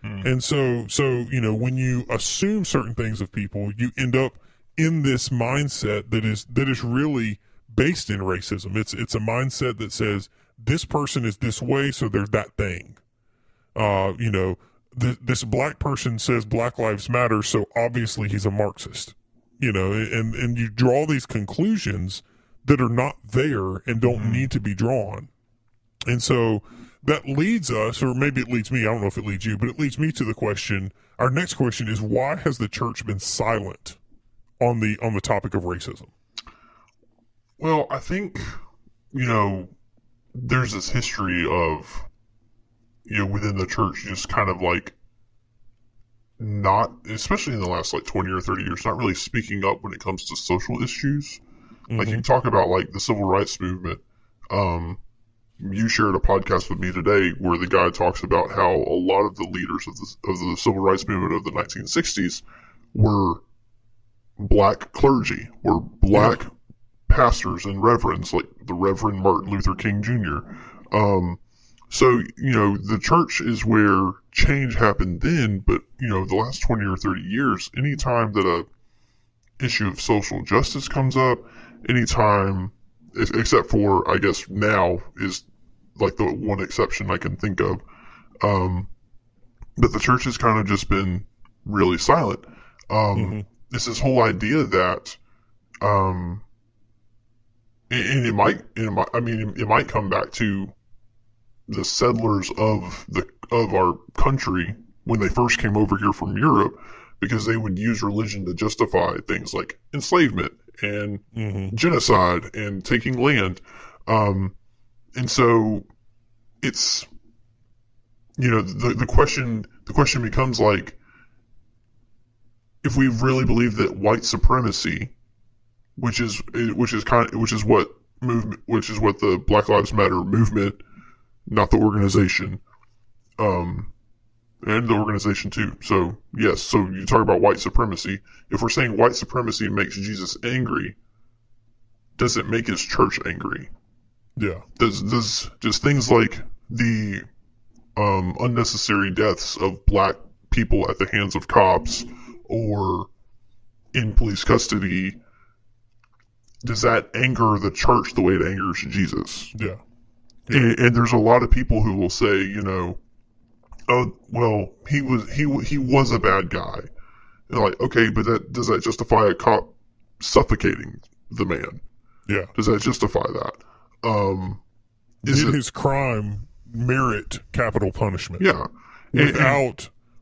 And so you know, when you assume certain things of people, you end up in this mindset that is really based in racism. It's a mindset that says this person is this way, so they're that thing. You know, this black person says Black Lives Matter, so obviously he's a Marxist. You know, and you draw these conclusions that are not there and don't need to be drawn. And so that leads us, or maybe it leads me, I don't know if it leads you, but it leads me to the question. Our next question is, why has the church been silent on the topic of racism? Well, I think, you know, there's this history of, you know, within the church, just kind of like not, especially in the last like 20 or 30 years, not really speaking up when it comes to social issues. Mm-hmm. Like you talk about like the civil rights movement. You shared a podcast with me today where the guy talks about how a lot of the leaders of the civil rights movement of the 1960s were black clergy, were black pastors and reverends, like the Reverend Martin Luther King Jr. So, you know, the church is where change happened then, but, you know, the last 20 or 30 years, any time that a issue of social justice comes up, any time, except for, I guess, now is, like, the one exception I can think of, but the church has kind of just been really silent. It's this whole idea that, it might come back to the settlers of our country when they first came over here from Europe, because they would use religion to justify things like enslavement and genocide and taking land. And so it's, you know, the question becomes like, if we really believe that white supremacy, which is what the Black Lives Matter movement, not the organization, and the organization too. So, yes, so you talk about white supremacy. If we're saying white supremacy makes Jesus angry, does it make his church angry? Yeah. Does just things like the unnecessary deaths of black people at the hands of cops or in police custody, does that anger the church the way it angers Jesus? Yeah. And there's a lot of people who will say, you know, oh, well, he was a bad guy. And like, okay, but does that justify a cop suffocating the man? Yeah. Does that justify that? Did his crime merit capital punishment? Yeah.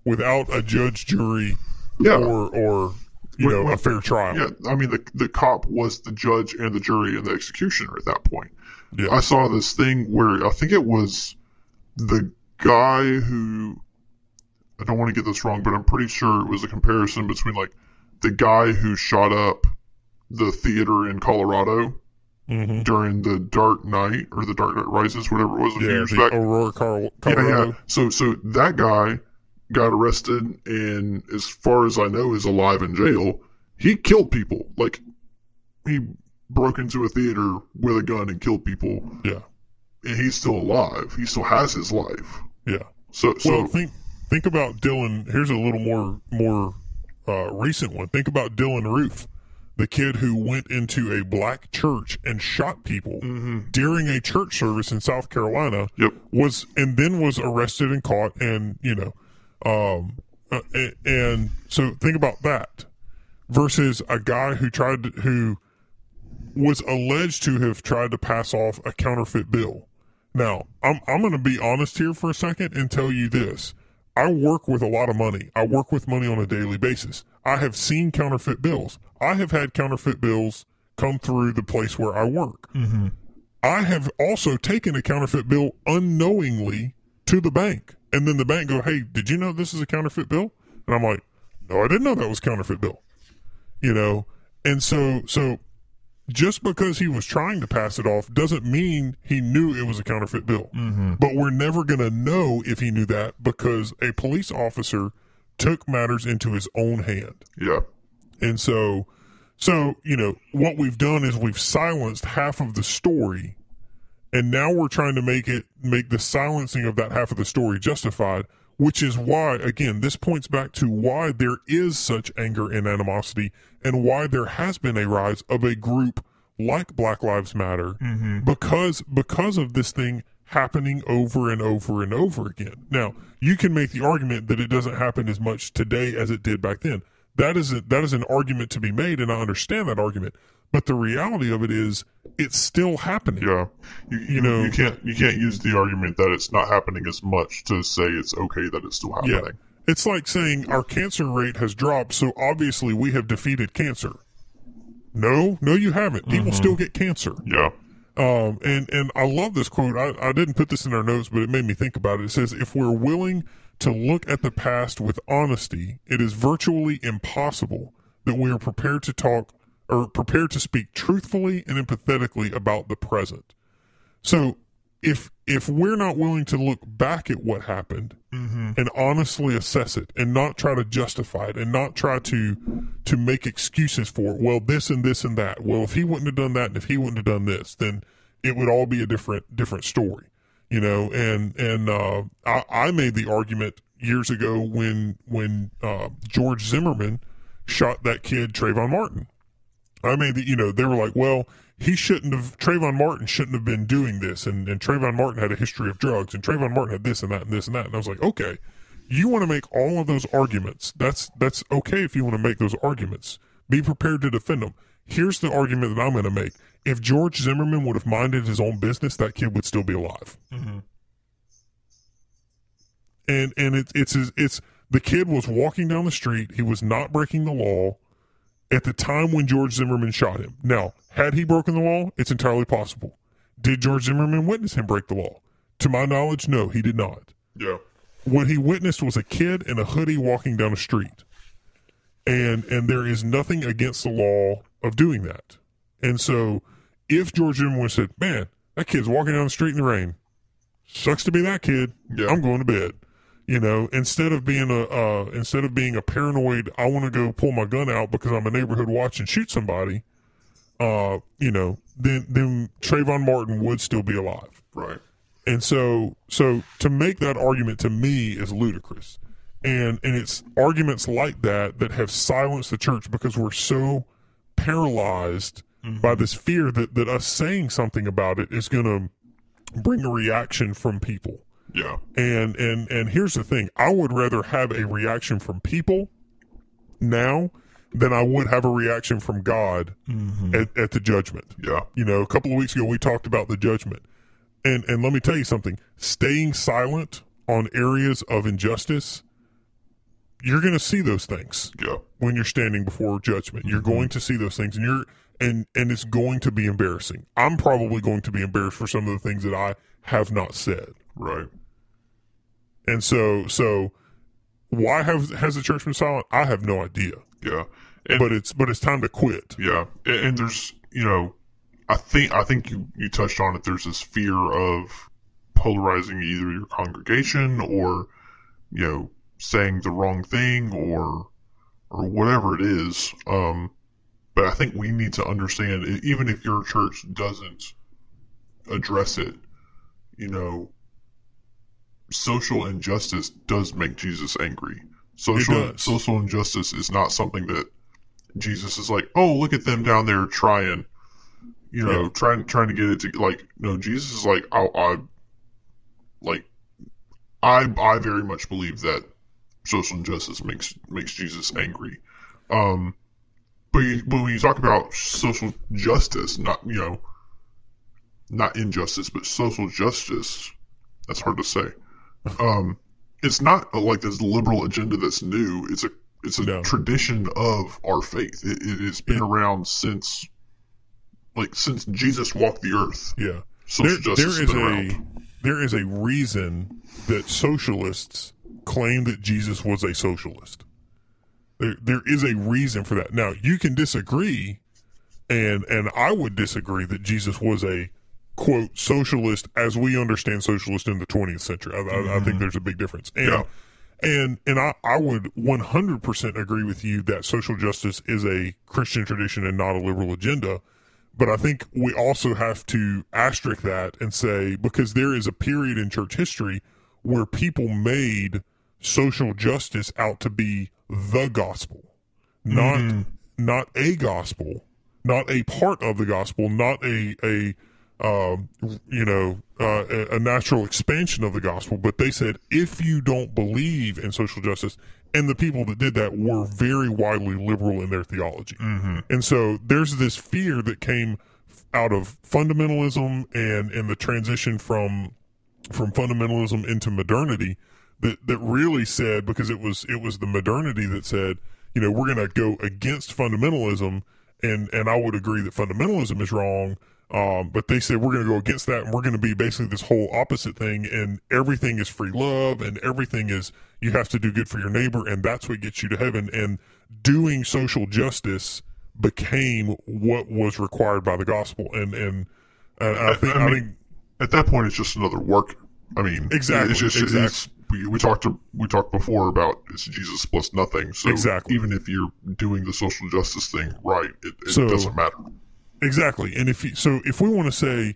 Without a judge, jury, yeah. or you know, a fair trial. Yeah, I mean, the cop was the judge and the jury and the executioner at that point. Yeah. I saw this thing where I think it was the guy who, I don't want to get this wrong, but I'm pretty sure it was a comparison between like the guy who shot up the theater in Colorado mm-hmm. during the Dark Knight or the Dark Knight Rises, whatever it was, a few years back. Aurora, Colorado. Yeah. So that guy got arrested and, as far as I know, is alive in jail. He killed people. Like, he broke into a theater with a gun and killed people. Yeah. And he's still alive. He still has his life. Yeah. So think about Dylan. Here's a little more recent one. Think about Dylan Roof, the kid who went into a black church and shot people mm-hmm. during a church service in South Carolina. Yep. And then was arrested and caught, and you know. And so think about that versus a guy who was alleged to have tried to pass off a counterfeit bill. Now, I'm going to be honest here for a second and tell you this. I work with a lot of money. I work with money on a daily basis. I have seen counterfeit bills. I have had counterfeit bills come through the place where I work. Mm-hmm. I have also taken a counterfeit bill unknowingly to the bank. And then the bank go, hey, did you know this is a counterfeit bill? And I'm like, no, I didn't know that was a counterfeit bill. You know, and so just because he was trying to pass it off doesn't mean he knew it was a counterfeit bill. Mm-hmm. But we're never going to know if he knew that because a police officer took matters into his own hand. Yeah. And so, you know, what we've done is we've silenced half of the story. And now we're trying to make the silencing of that half of the story justified, which is why, again, this points back to why there is such anger and animosity and why there has been a rise of a group like Black Lives Matter mm-hmm. because of this thing happening over and over and over again. Now, you can make the argument that it doesn't happen as much today as it did back then. That is an argument to be made, and I understand that argument. But the reality of it is, it's still happening. Yeah, you know, you can't use the argument that it's not happening as much to say it's okay that it's still happening. Yeah. It's like saying our cancer rate has dropped, so obviously we have defeated cancer. No, you haven't. Mm-hmm. People still get cancer. Yeah. And I love this quote. I didn't put this in our notes, but it made me think about it. It says, "If we're willing to look at the past with honesty, it is virtually impossible that we are prepared to talk." Or prepared to speak truthfully and empathetically about the present. So if we're not willing to look back at what happened mm-hmm. and honestly assess it and not try to justify it and not try to make excuses for it, well, this and this and that. Well, if he wouldn't have done that and if he wouldn't have done this, then it would all be a different story. You know, and I made the argument years ago when George Zimmerman shot that kid Trayvon Martin. I mean, you know, they were like, well, Trayvon Martin shouldn't have been doing this. And Trayvon Martin had a history of drugs and Trayvon Martin had this and that and this and that. And I was like, okay, you want to make all of those arguments. That's okay. If you want to make those arguments, be prepared to defend them. Here's the argument that I'm going to make. If George Zimmerman would have minded his own business, that kid would still be alive. Mm-hmm. And the kid was walking down the street. He was not breaking the law at the time when George Zimmerman shot him. Now, had he broken the law, it's entirely possible. Did George Zimmerman witness him break the law? To my knowledge, no, he did not. Yeah. What he witnessed was a kid in a hoodie walking down a street. And there is nothing against the law of doing that. And so if George Zimmerman said, man, that kid's walking down the street in the rain. Sucks to be that kid. Yeah. I'm going to bed. You know, instead of being a paranoid, I want to go pull my gun out because I'm a neighborhood watch and shoot somebody. You know, then Trayvon Martin would still be alive, right? And so to make that argument to me is ludicrous, and it's arguments like that have silenced the church because we're so paralyzed mm-hmm. by this fear that us saying something about it is going to bring a reaction from people. Yeah. And here's the thing. I would rather have a reaction from people now than I would have a reaction from God mm-hmm. at the judgment. Yeah. You know, a couple of weeks ago we talked about the judgment. And let me tell you something. Staying silent on areas of injustice you're going to see those things. Yeah. When you're standing before judgment, you're going to see those things, and and it's going to be embarrassing. I'm probably going to be embarrassed for some of the things that I have not said. Right. And so why has the church been silent? I have no idea. Yeah. And, but it's time to quit. Yeah. And there's, you know, I think you touched on it. There's this fear of polarizing either your congregation or, you know, saying the wrong thing or whatever it is. But I think we need to understand, even if your church doesn't address it, you know, social injustice does make Jesus angry. Social injustice is not something that Jesus is like, oh, look at them down there trying, you know, yeah, trying to get it to, like, no, Jesus is like, I very much believe that social injustice makes Jesus angry. But when you talk about social justice, not injustice, but social justice, that's hard to say. It's not like this liberal agenda that's new. It's a tradition of our faith. It's been around since Jesus walked the earth. Yeah. Social justice has been around. There is a reason that socialists claim that Jesus was a socialist. There is a reason for that. Now, you can disagree, and I would disagree that Jesus was a, quote, socialist as we understand socialist in the 20th century. I think there's a big difference. And yeah. And I would 100% agree with you that social justice is a Christian tradition and not a liberal agenda. But I think we also have to asterisk that and say, because there is a period in church history where people made social justice out to be the gospel, not a gospel, not a part of the gospel, not a natural expansion of the gospel, but they said, if you don't believe in social justice, and the people that did that were very widely liberal in their theology. Mm-hmm. And so there's this fear that came out of fundamentalism and the transition from fundamentalism into modernity that really said, because it was the modernity that said, you know, we're going to go against fundamentalism, and I would agree that fundamentalism is wrong, but they said we're going to go against that, and we're going to be basically this whole opposite thing, and everything is free love, and everything is you have to do good for your neighbor, and that's what gets you to heaven. And doing social justice became what was required by the gospel, and I think at that point it's just another work. I mean, exactly. It's just, exactly. We talked before about it's Jesus plus nothing. So exactly. Even if you're doing the social justice thing right, it doesn't matter. Exactly. And if we want to say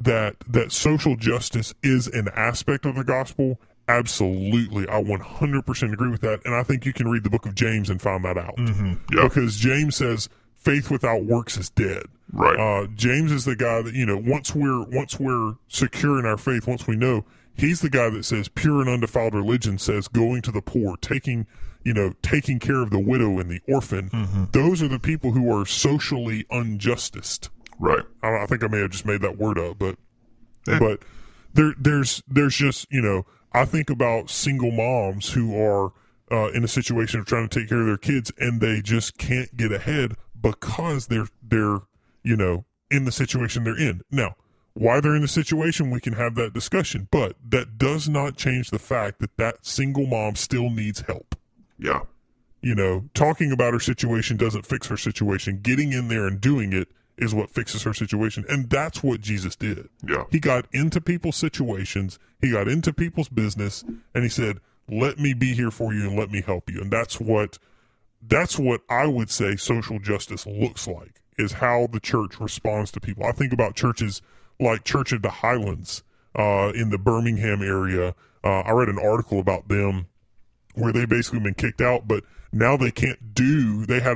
that social justice is an aspect of the gospel, absolutely, I 100% agree with that. And I think you can read the book of James and find that out. Mm-hmm. Yep. Because James says faith without works is dead. Right. James is the guy that, you know, once we're secure in our faith, once we know, he's the guy that says pure and undefiled religion says going to the poor, taking care of the widow and the orphan. Mm-hmm. Those are the people who are socially unjusticed. Right. I think I may have just made that word up, but there's just, you know, I think about single moms who are in a situation of trying to take care of their kids, and they just can't get ahead because they're you know, in the situation they're in. Now, why they're in the situation, we can have that discussion, but that does not change the fact that single mom still needs help. Yeah. You know, talking about her situation doesn't fix her situation. Getting in there and doing it is what fixes her situation. And that's what Jesus did. Yeah. He got into people's situations. He got into people's business, and he said, let me be here for you and let me help you. And that's what I would say social justice looks like, is how the church responds to people. I think about churches like Church of the Highlands in the Birmingham area. I read an article about them where they basically been kicked out, but now they had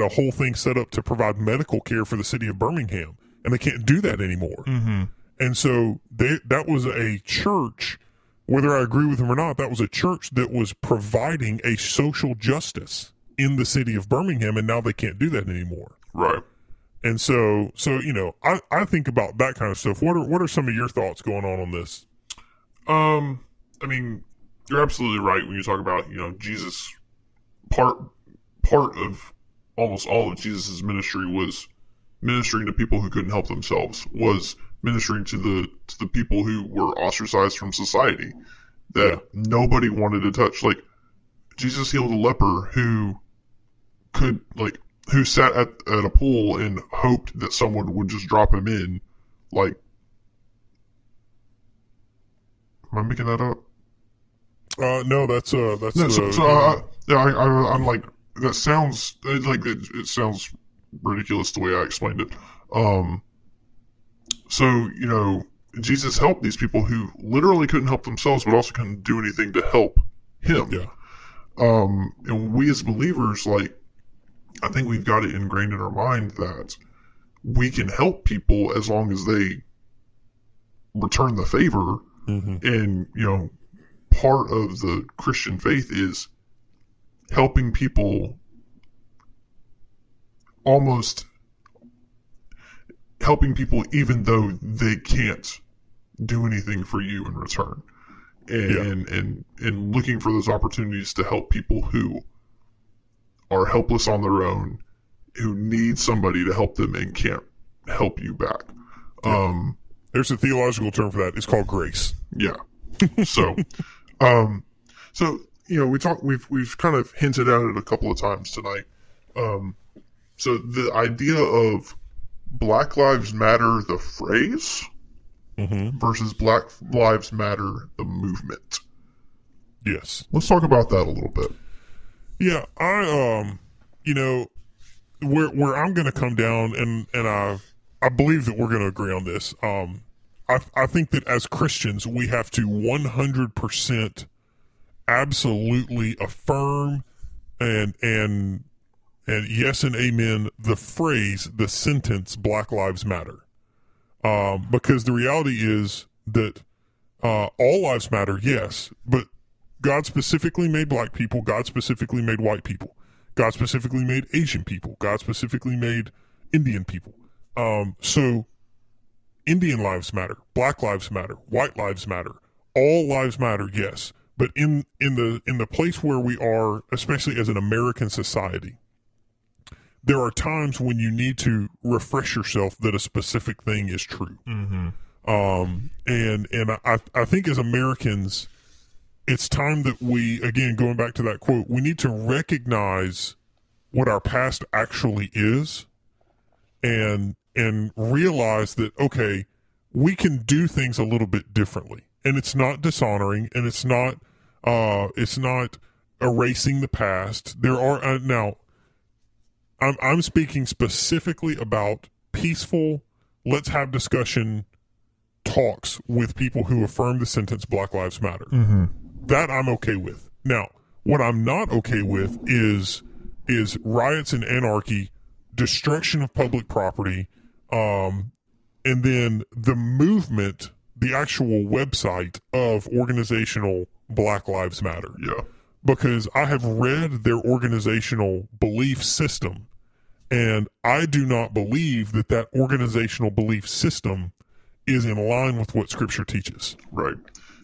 a whole thing set up to provide medical care for the city of Birmingham, and they can't do that anymore. Mm-hmm. And so that was a church, whether I agree with them or not, that was a church that was providing a social justice in the city of Birmingham, and now they can't do that anymore. Right. And so you know, I think about that kind of stuff. What are some of your thoughts going on this? I mean, you're absolutely right when you talk about, you know, Jesus part of almost all of Jesus's ministry was ministering to people who couldn't help themselves, was ministering to the people who were ostracized from society, that nobody wanted to touch. Like, Jesus healed a leper who sat at a pool and hoped that someone would just drop him in. Like, am I making that up? No, that's no, I'm like, that sounds like it sounds ridiculous the way I explained it. So, you know, Jesus helped these people who literally couldn't help themselves, but also couldn't do anything to help him. Yeah. And we as believers, like, I think we've got it ingrained in our mind that we can help people as long as they return the favor. Mm-hmm. And, you know, part of the Christian faith is helping people, almost helping people even though they can't do anything for you in return. And looking for those opportunities to help people who are helpless on their own, who need somebody to help them and can't help you back. Yeah. There's a theological term for that. It's called grace. Yeah. So, you know, we've kind of hinted at it a couple of times tonight. So the idea of Black Lives Matter, the phrase, mm-hmm. versus Black Lives Matter, the movement. Yes. Let's talk about that a little bit. Yeah. I, you know, where I'm going to come down, and I believe that we're going to agree on this. I think that as Christians, we have to 100% absolutely affirm and yes and amen the phrase, the sentence, Black Lives Matter. Because the reality is that all lives matter, yes, but God specifically made black people. God specifically made white people. God specifically made Asian people. God specifically made Indian people. So Indian lives matter. Black lives matter. White lives matter. All lives matter, yes. But in the place where we are, especially as an American society, there are times when you need to refresh yourself that a specific thing is true. Mm-hmm. And I think as Americans, it's time that we, again, going back to that quote, we need to recognize what our past actually is and realize that, okay, we can do things a little bit differently. And it's not dishonoring, and it's not erasing the past. There are, now, I'm speaking specifically about peaceful, let's have discussion talks with people who affirm the sentence Black Lives Matter. Mm-hmm. That I'm okay with. Now, what I'm not okay with is riots and anarchy, destruction of public property, and then the movement, the actual website of organizational Black Lives Matter. Yeah. Because I have read their organizational belief system, and I do not believe that that organizational belief system is in line with what Scripture teaches. Right.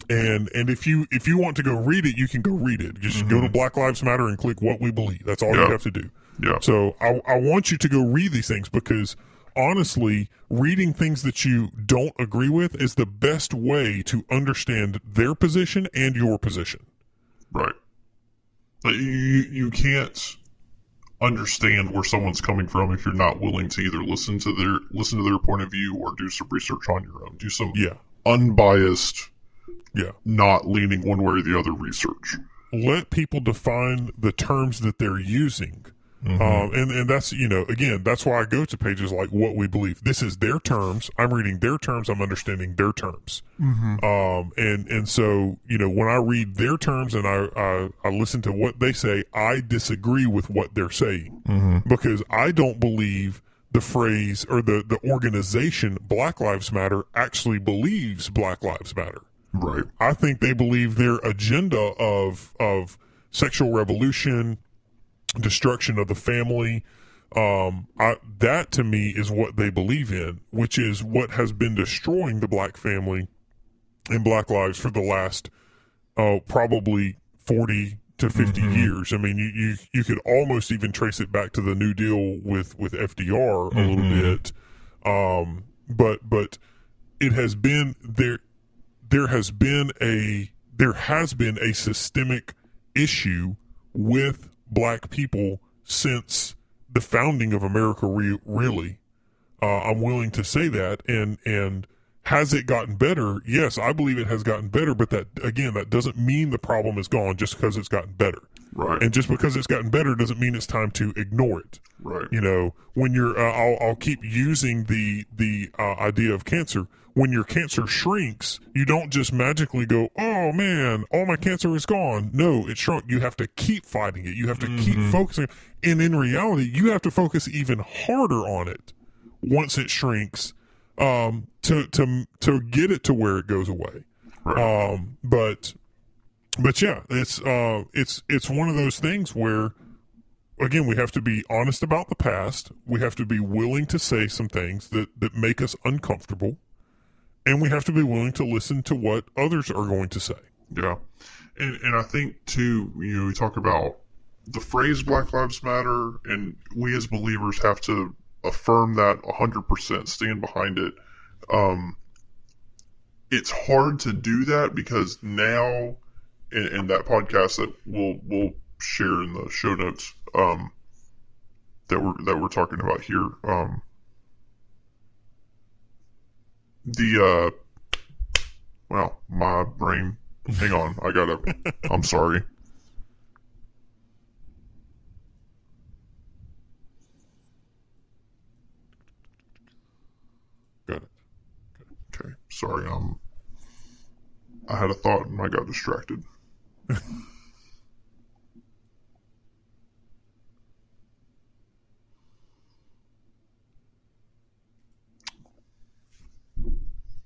And if you want to go read it, you can go read it. Just mm-hmm. go to Black Lives Matter and click what we believe. That's all you have to do. Yeah. So I want you to go read these things, because honestly, reading things that you don't agree with is the best way to understand their position and your position. Right. You can't understand where someone's coming from if you're not willing to either listen to their point of view or do some research on your own. Do some unbiased, not leaning one way or the other research. Let people define the terms that they're using. Mm-hmm. And that's, you know, again, that's why I go to pages like What We Believe. This is their terms. I'm reading their terms. I'm understanding their terms. Mm-hmm. And so, you know, when I read their terms and I listen to what they say, I disagree with what they're saying, mm-hmm. because I don't believe the phrase or the organization Black Lives Matter actually believes Black Lives Matter. Right. I think they believe their agenda of sexual revolution, destruction of the family, that to me is what they believe in, which is what has been destroying the black family and black lives for the last probably 40 to 50 mm-hmm. years. I mean, you could almost even trace it back to the New Deal with FDR a mm-hmm. little bit. But it has been there has been a systemic issue with black people since the founding of America, really. I'm willing to say that. And has it gotten better? Yes, I believe it has gotten better, but that, again, that doesn't mean the problem is gone just because it's gotten better. Right. And just because it's gotten better doesn't mean it's time to ignore it. Right. You know, when you're, I'll keep using the idea of cancer. When your cancer shrinks, you don't just magically go, oh man, all my cancer is gone. No, it shrunk. You have to keep fighting it. You have to mm-hmm. keep focusing. And in reality, you have to focus even harder on it once it shrinks, to get it to where it goes away. Right. But yeah, it's one of those things where, again, we have to be honest about the past. We have to be willing to say some things that make us uncomfortable. And we have to be willing to listen to what others are going to say. Yeah. And I think, too, you know, we talk about the phrase Black Lives Matter, and we as believers have to affirm that 100%, stand behind it. It's hard to do that because now, and that podcast that we'll share in the show notes that we're talking about here, my brain. Hang on, I gotta. I'm sorry. Got it. Okay, sorry. I had a thought and I got distracted.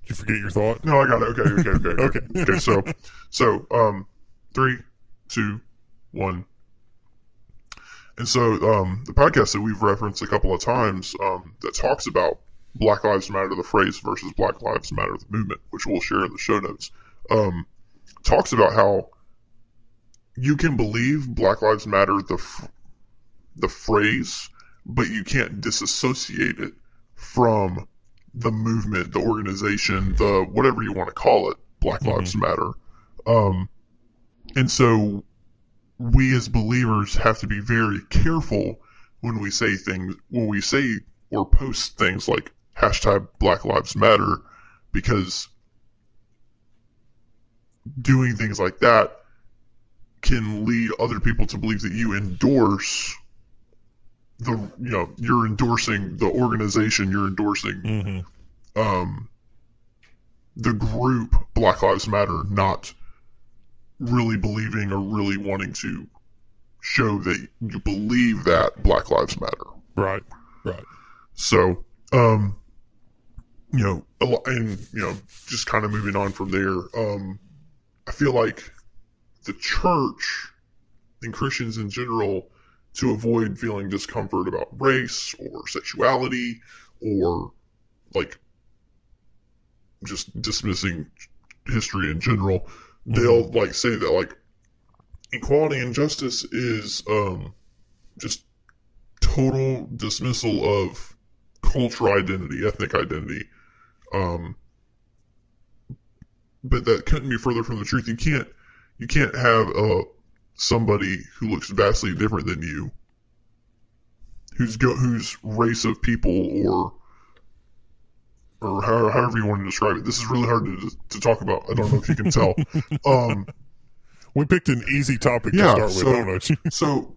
Did you forget your thought? No, I got it. Okay. Okay. So, 3, 2, 1. And so, the podcast that we've referenced a couple of times, that talks about Black Lives Matter, the phrase, versus Black Lives Matter, the movement, which we'll share in the show notes, talks about how you can believe Black Lives Matter, the phrase, but you can't disassociate it from the movement, the organization, the whatever you want to call it, Black Lives mm-hmm. Matter. And so we as believers have to be very careful when we say things, when we say or post things like hashtag Black Lives Matter, because doing things like that can lead other people to believe that you endorse you're endorsing the organization, you're endorsing mm-hmm. The group Black Lives Matter, not really believing or really wanting to show that you believe that Black Lives Matter. Right. So, just kind of moving on from there, I feel like the church and Christians in general, to avoid feeling discomfort about race or sexuality or like just dismissing history in general, mm-hmm. they'll like say that like equality and justice is just total dismissal of cultural identity, ethnic identity. But that couldn't be further from the truth. You can't have somebody who looks vastly different than you, whose race of people or however you want to describe it. This is really hard to talk about. I don't know if you can tell. We picked an easy topic to start with. So,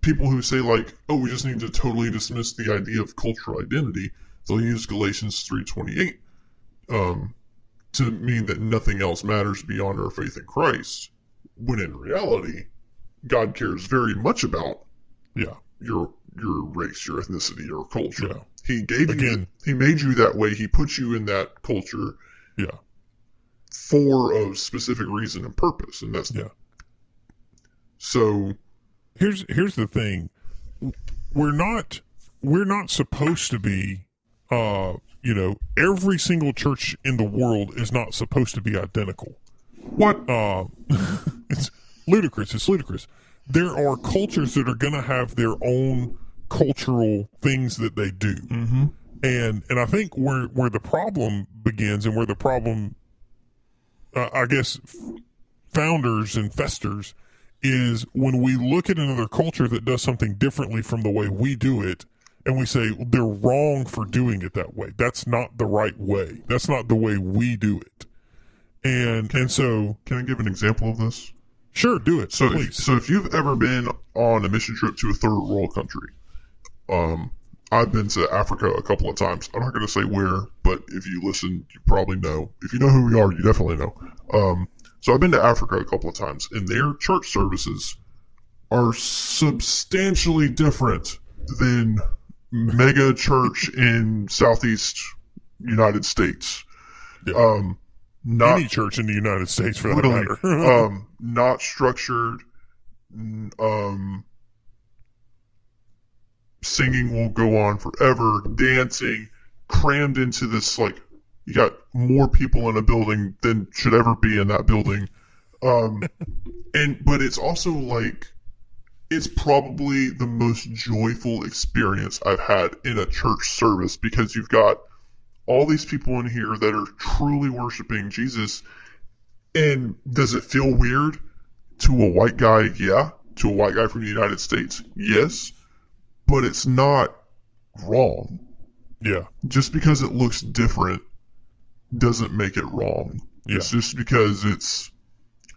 people who say like, oh, we just need to totally dismiss the idea of cultural identity, they'll use Galatians 3:28 to mean that nothing else matters beyond our faith in Christ. When in reality, God cares very much about your race, your ethnicity, your culture. Yeah. He gave He made you that way. He put you in that culture for a specific reason and purpose. And that's So here's the thing. We're not supposed to be every single church in the world is not supposed to be identical. what it's ludicrous. There are cultures that are going to have their own cultural things that they do. Mm-hmm. And I think where the problem begins and where the problem, I guess, founders and festers is when we look at another culture that does something differently from the way we do it, and we say they're wrong for doing it that way. That's not the right way. That's not the way we do it. And so... Can I give an example of this? Sure, do it. So if you've ever been on a mission trip to a third world country, I've been to Africa a couple of times. I'm not going to say where, but if you listen, you probably know. If you know who we are, you definitely know. So I've been to Africa a couple of times, and their church services are substantially different than mega church in Southeast United States. Yeah. Not any church in the United States for that matter. Not structured. Singing will go on forever. Dancing crammed into this, like, you got more people in a building than should ever be in that building. But it's also like, it's probably the most joyful experience I've had in a church service, because you've got all these people in here that are truly worshiping Jesus. And does it feel weird to a white guy? Yeah. To a white guy from the United States? Yes. But it's not wrong. Yeah. Just because it looks different doesn't make it wrong. Yeah. It's just because it's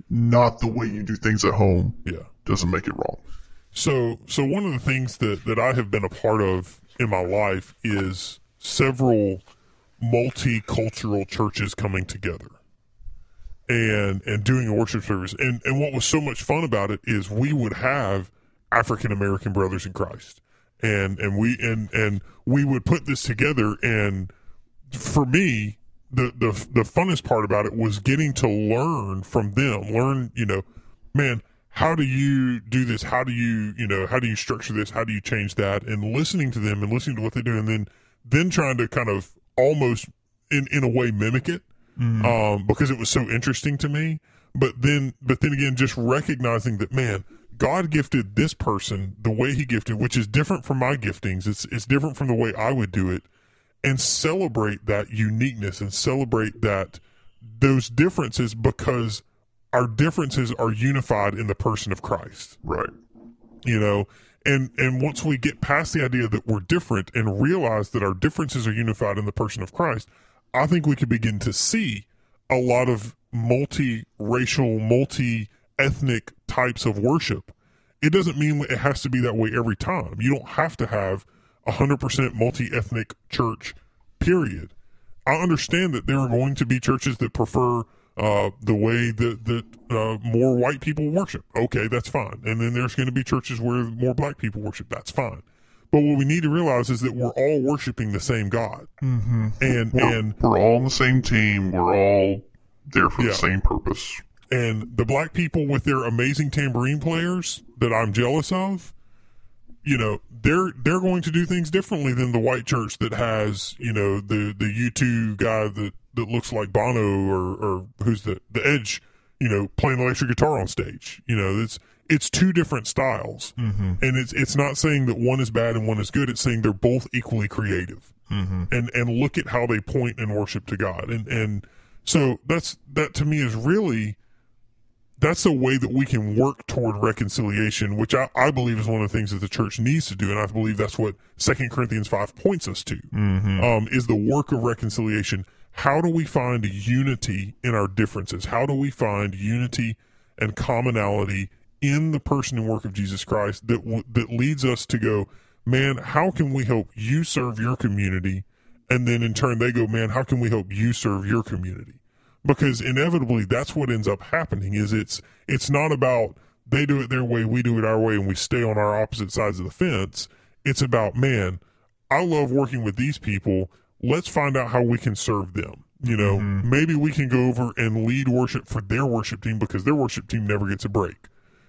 not the way you do things at home. Yeah. Doesn't make it wrong. So one of the things that I have been a part of in my life is several multicultural churches coming together and doing a worship service. And what was so much fun about it is we would have African American brothers in Christ. And we would put this together, and for me the funnest part about it was getting to learn from them. Man, how do you do this? How do you structure this? How do you change that? And listening to them and listening to what they do, and then trying to kind of almost in a way mimic it, because it was so interesting to me. But then again, just recognizing that, man, God gifted this person the way he gifted, which is different from my giftings. It's different from the way I would do it, and celebrate that uniqueness and celebrate those differences, because our differences are unified in the person of Christ. Right. And once we get past the idea that we're different and realize that our differences are unified in the person of Christ, I think we could begin to see a lot of multi-racial, multi-ethnic types of worship. It doesn't mean it has to be that way every time. You don't have to have 100% multi-ethnic church, period. I understand that there are going to be churches that prefer the way that more white people worship. Okay, that's fine. And then there's going to be churches where more black people worship. That's fine. But what we need to realize is that we're all worshiping the same God. Mm-hmm. And we're all on the same team. We're all there for the same purpose. And the black people with their amazing tambourine players that I'm jealous of, they're going to do things differently than the white church that has, the U2 guy that looks like Bono or who's the Edge, playing electric guitar on stage. It's two different styles. Mm-hmm. And it's not saying that one is bad and one is good. It's saying they're both equally creative. Mm-hmm. And look at how they point and worship to God. And so that to me is really, that's a way that we can work toward reconciliation, which I believe is one of the things that the church needs to do. And I believe that's what 2 Corinthians 5 points us to, is the work of reconciliation. How do we find unity in our differences? How do we find unity and commonality in the person and work of Jesus Christ that leads us to go, man, how can we help you serve your community? And then in turn they go, man, how can we help you serve your community? Because inevitably, that's what ends up happening. Is it's not about they do it their way, we do it our way, and we stay on our opposite sides of the fence. It's about, man, I love working with these people. Let's find out how we can serve them. Maybe we can go over and lead worship for their worship team, because their worship team never gets a break.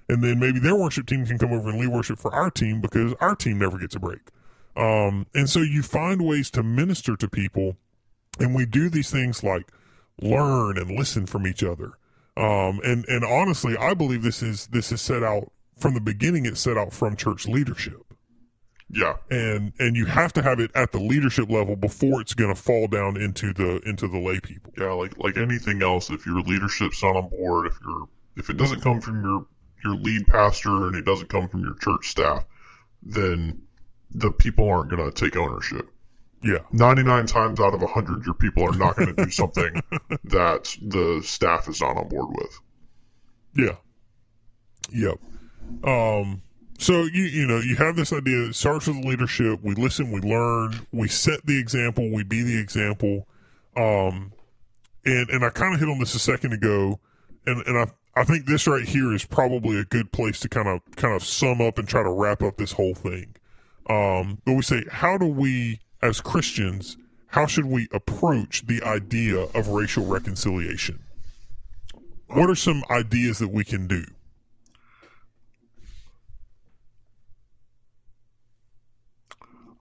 And then maybe their worship team can come over and lead worship for our team, because our team never gets a break. And so you find ways to minister to people, and we do these things like learn and listen from each other. And honestly, I believe this is set out from the beginning. It's set out from church leadership. Yeah. And you have to have it at the leadership level before it's going to fall down into the lay people. Yeah. Like anything else, if your leadership's not on board, if it doesn't come from your lead pastor and it doesn't come from your church staff, then the people aren't going to take ownership. Yeah. 99 times out of 100, your people are not going to do something that the staff is not on board with. Yeah. Yep. So, you know, you have this idea. It starts with leadership. We listen, we learn, we set the example, we be the example. And I kind of hit on this a second ago, and I think this right here is probably a good place to kind of sum up and try to wrap up this whole thing. But we say, how do we, as Christians, how should we approach the idea of racial reconciliation? What are some ideas that we can do?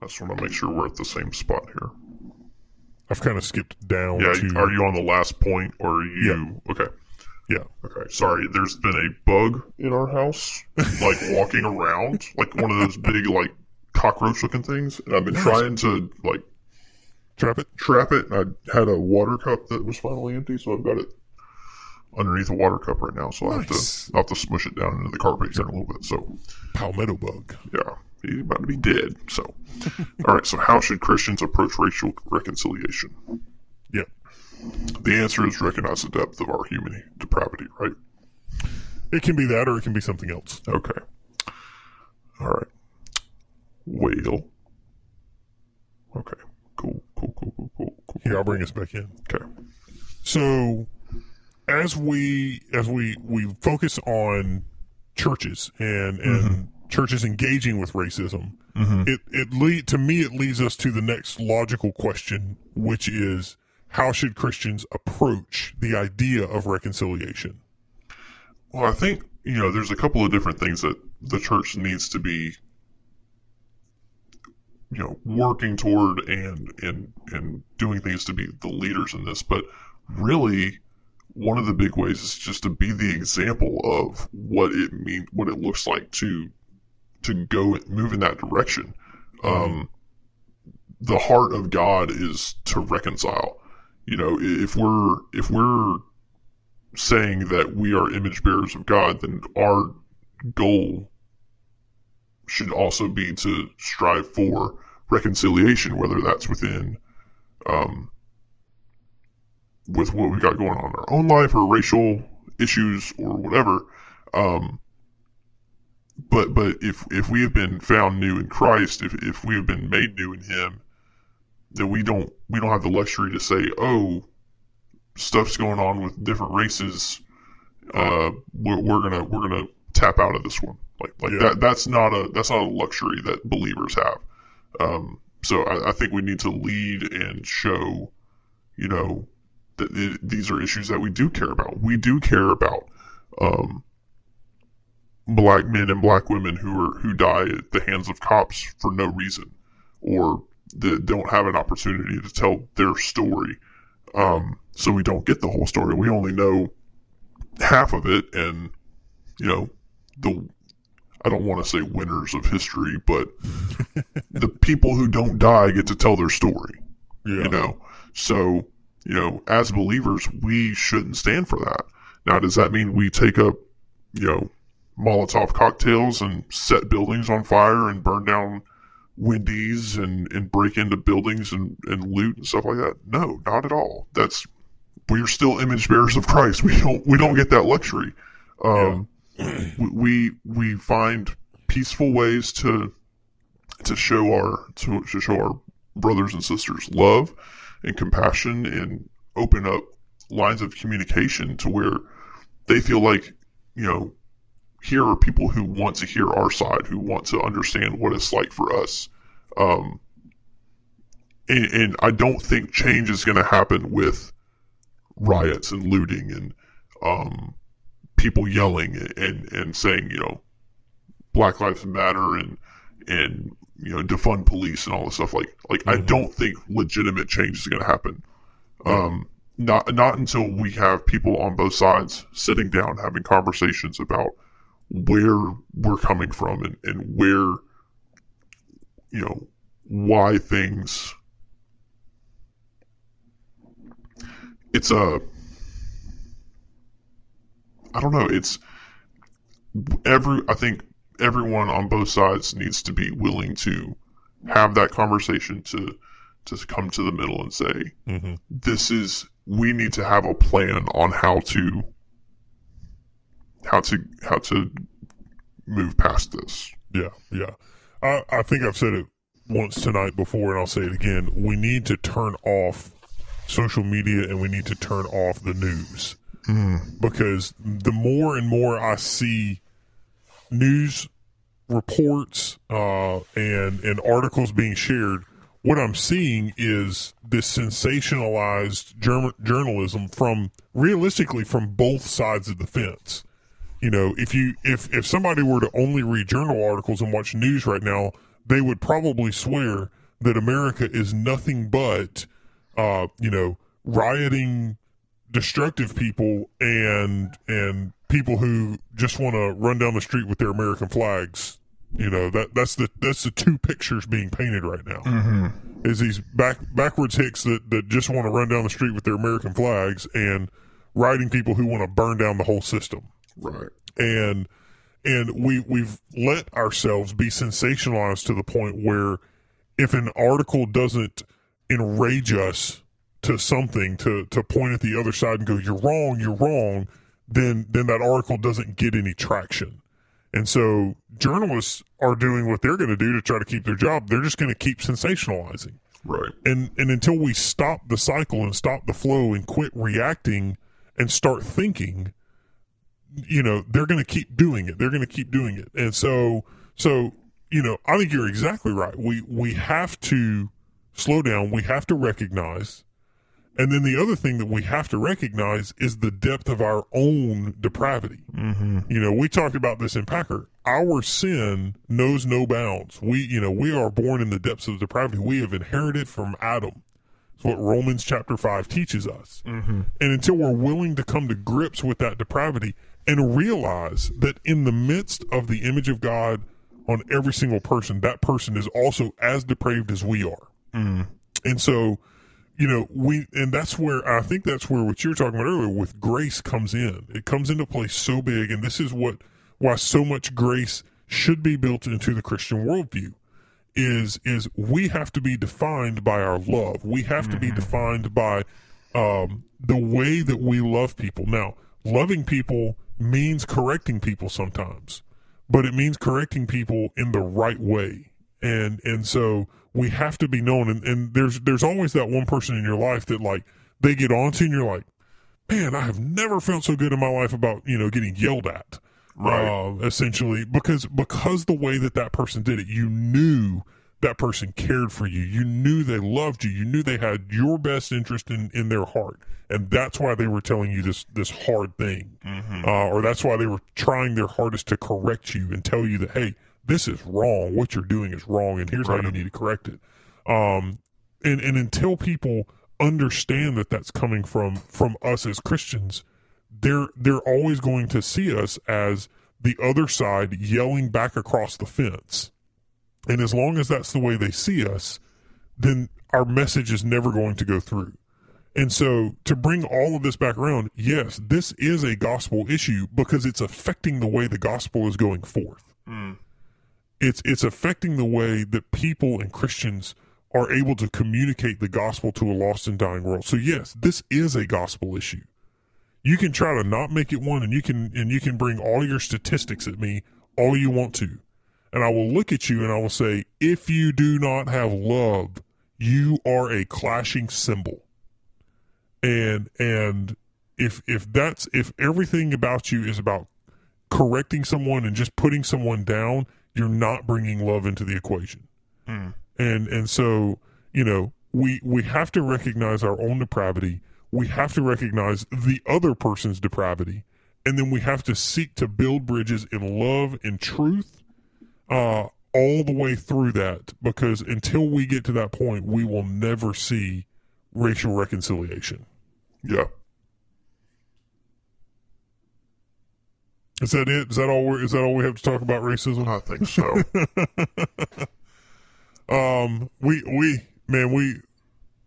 I just want to make sure we're at the same spot here. I've kind of skipped down. Yeah, are you on the last point, or are you... Yeah. Okay. Yeah. Okay. Sorry. There's been a bug in our house, like walking around, like one of those big, like, cockroach-looking things, and I've been trying to, like, trap it, and I had a water cup that was finally empty, so I've got it underneath a water cup right now, so I'll have to smush it down into the carpet here in a little bit, so. Palmetto bug. Yeah. He's about to be dead, so. All right, so how should Christians approach racial reconciliation? Yeah. The answer is recognize the depth of our human depravity, right? It can be that, or it can be something else. Okay. All right. Whale. Okay. Cool. Yeah, I'll bring us back in. Okay. So as we focus on churches and mm-hmm. churches engaging with racism, mm-hmm. it leads us to the next logical question, which is how should Christians approach the idea of reconciliation? Well, I think, you know, there's a couple of different things that the church needs to be, you know, working toward and doing things to be the leaders in this. But really, one of the big ways is just to be the example of what it means, what it looks like to go and move in that direction. The heart of God is to reconcile. You know, if we're saying that we are image bearers of God, then our goal should also be to strive for reconciliation, whether that's within, with what we got going on in our own life or racial issues or whatever. But if we have been found new in Christ, if we have been made new in Him, then we don't have the luxury to say, oh, stuff's going on with different races. We're gonna tap out of this one. Like yeah. That's not a luxury that believers have. So I think we need to lead and show, you know, that these are issues that we do care about. We do care about black men and black women who die at the hands of cops for no reason, or that don't have an opportunity to tell their story. So we don't get the whole story. We only know half of it, and, you know, I don't want to say winners of history, but the people who don't die get to tell their story. Yeah. You know, so, you know, as believers, we shouldn't stand for that. Now, does that mean we take up, you know, Molotov cocktails and set buildings on fire and burn down Wendy's and break into buildings and loot and stuff like that? No, not at all. We're still image bearers of Christ. We don't get that luxury. Yeah. We find peaceful ways to show our brothers and sisters love and compassion, and open up lines of communication to where they feel like, you know, here are people who want to hear our side, who want to understand what it's like for us. And I don't think change is going to happen with riots and looting and people yelling and saying, you know, Black Lives Matter and you know, defund police and all this stuff. Like mm-hmm. I don't think legitimate change is going to happen. Not until we have people on both sides sitting down, having conversations about where we're coming from and where, you know, why things. It's a, I don't know. It's I think everyone on both sides needs to be willing to have that conversation, to come to the middle and say, mm-hmm. We need to have a plan on how to move past this. Yeah. Yeah. I think I've said it once tonight before, and I'll say it again. We need to turn off social media and we need to turn off the news, because the more and more I see news reports and articles being shared, what I'm seeing is this sensationalized journalism from both sides of the fence. You know, if somebody were to only read journal articles and watch news right now, they would probably swear that America is nothing but, rioting, destructive people and people who just want to run down the street with their American flags. You know, that's the two pictures being painted right now, mm-hmm. is these backwards hicks that just want to run down the street with their American flags, and rioting people who want to burn down the whole system. Right. And we've let ourselves be sensationalized to the point where if an article doesn't enrage us to something, to point at the other side and go, you're wrong, then that article doesn't get any traction. And so journalists are doing what they're going to do to try to keep their job. They're just going to keep sensationalizing. Right. And until we stop the cycle and stop the flow and quit reacting and start thinking, you know, they're going to keep doing it. And so, you know, I think you're exactly right. We have to slow down. We have to recognize. And then the other thing that we have to recognize is the depth of our own depravity. Mm-hmm. You know, we talked about this in Packer. Our sin knows no bounds. We are born in the depths of depravity. We have inherited from Adam. It's what Romans chapter 5 teaches us. Mm-hmm. And until we're willing to come to grips with that depravity and realize that in the midst of the image of God on every single person, that person is also as depraved as we are. Mm. And so, you know, that's where what you were talking about earlier with grace comes in. It comes into play so big, and this is why so much grace should be built into the Christian worldview is we have to be defined by our love. We have to be defined by the way that we love people. Now, loving people means correcting people sometimes, but it means correcting people in the right way. And so we have to be known, and there's always that one person in your life that, like, they get onto, and you're like, man, I have never felt so good in my life about, you know, getting yelled at, right? Essentially, because the way that person did it, you knew that person cared for you, you knew they loved you, you knew they had your best interest in their heart, and that's why they were telling you this hard thing, mm-hmm. Or that's why they were trying their hardest to correct you and tell you that, hey, this is wrong. What you're doing is wrong, and here's how you need to correct it. And until people understand that that's coming from us as Christians, they're always going to see us as the other side yelling back across the fence. And as long as that's the way they see us, then our message is never going to go through. And so to bring all of this back around, yes, this is a gospel issue because it's affecting the way the gospel is going forth. Mm. It's affecting the way that people and Christians are able to communicate the gospel to a lost and dying world. So yes, this is a gospel issue. You can try to not make it one, and you can bring all your statistics at me all you want to. And I will look at you and I will say, if you do not have love, you are a clashing symbol. And if everything about you is about correcting someone and just putting someone down, you're not bringing love into the equation. Mm. And so, you know, we have to recognize our own depravity. We have to recognize the other person's depravity. And then we have to seek to build bridges in love and truth all the way through that, because until we get to that point, we will never see racial reconciliation. Yeah. Is that it? Is that all we have to talk about racism? I think so.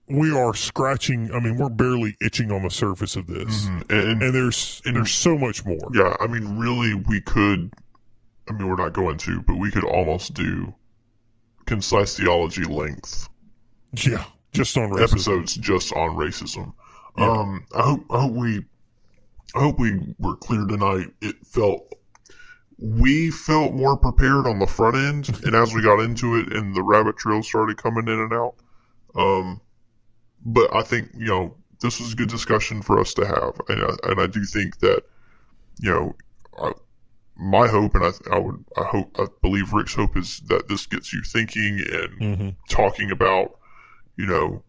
We are scratching. I mean, we're barely itching on the surface of this, mm-hmm. and there's so much more. Yeah, I mean, really, we could. I mean, we're not going to, but we could almost do concise theology length. Yeah, just on racism. Episodes just on racism. Yeah. I hope we were clear tonight. We felt more prepared on the front end, and as we got into it and the rabbit trail started coming in and out. But I think, you know, this was a good discussion for us to have. And I do think that, you know, I believe Rick's hope is that this gets you thinking and mm-hmm. talking about, you know,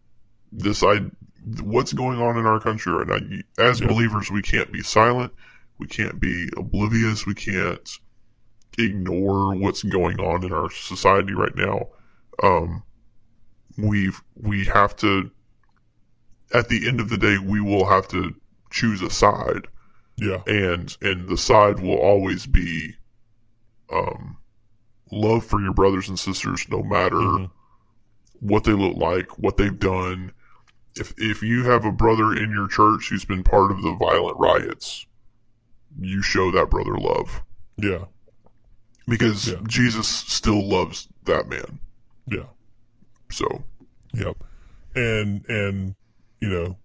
what's going on in our country right now. As yeah. believers, we can't be silent. We can't be oblivious. We can't ignore what's going on in our society right now. We have to, at the end of the day, we will have to choose a side. Yeah. And the side will always be, love for your brothers and sisters, no matter mm-hmm. what they look like, what they've done. If you have a brother in your church who's been part of the violent riots, you show that brother love. Yeah. Because yeah. Jesus still loves that man. Yeah. So. Yep. And you know,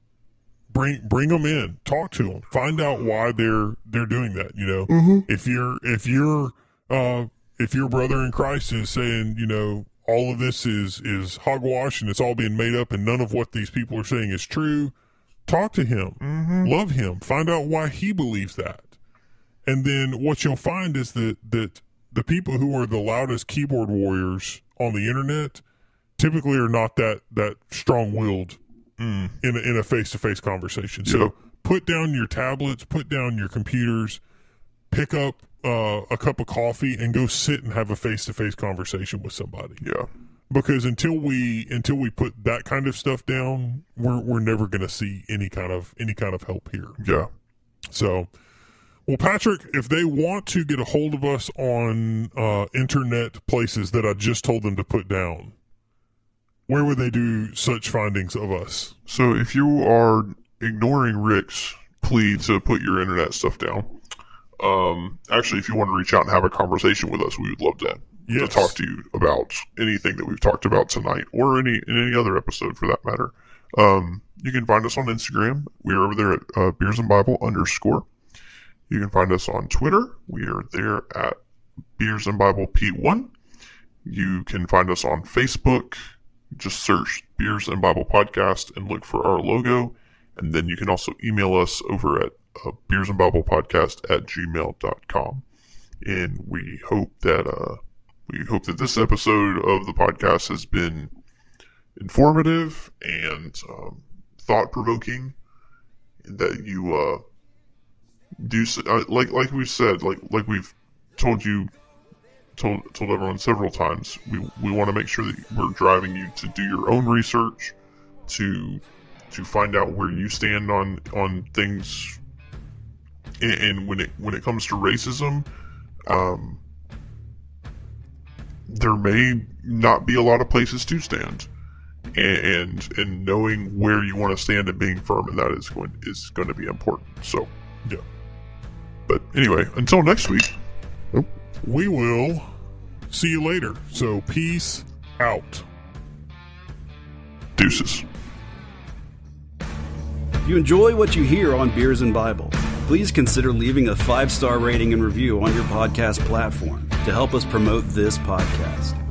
bring them in, talk to them, find out why they're doing that. You know, mm-hmm. if your brother in Christ is saying, you know, all of this is hogwash and it's all being made up and none of what these people are saying is true, talk to him, mm-hmm. love him, find out why he believes that. And then what you'll find is that the people who are the loudest keyboard warriors on the internet typically are not that strong-willed in a face-to-face conversation. So yep. put down your tablets, put down your computers, pick up a cup of coffee and go sit and have a face-to-face conversation with somebody. Yeah. Because until we put that kind of stuff down, we're never going to see any kind of help here. Yeah. So, well, Patrick, if they want to get a hold of us on internet places that I just told them to put down, where would they do such findings of us? So if you are ignoring Rick's plea to put your internet stuff down, actually, if you want to reach out and have a conversation with us, we would love to talk to you about anything that we've talked about tonight or in any other episode for that matter. You can find us on Instagram. We are over there at Beers and Bible_. You can find us on Twitter. We are there at Beers and Bible P1. You can find us on Facebook. Just search Beers and Bible Podcast and look for our logo. And then you can also email us over at beersandbiblepodcast@gmail.com. And we hope that this episode of the podcast has been informative and thought-provoking. That you do like we've said, like we've told you. Told everyone several times, we want to make sure that we're driving you to do your own research, to find out where you stand on things, and when it comes to racism, there may not be a lot of places to stand, and knowing where you want to stand and being firm in that is going to be important. So yeah, but anyway, until next week. We will see you later. So peace out. Deuces. If you enjoy what you hear on Beers and Bible, please consider leaving a 5-star rating and review on your podcast platform to help us promote this podcast.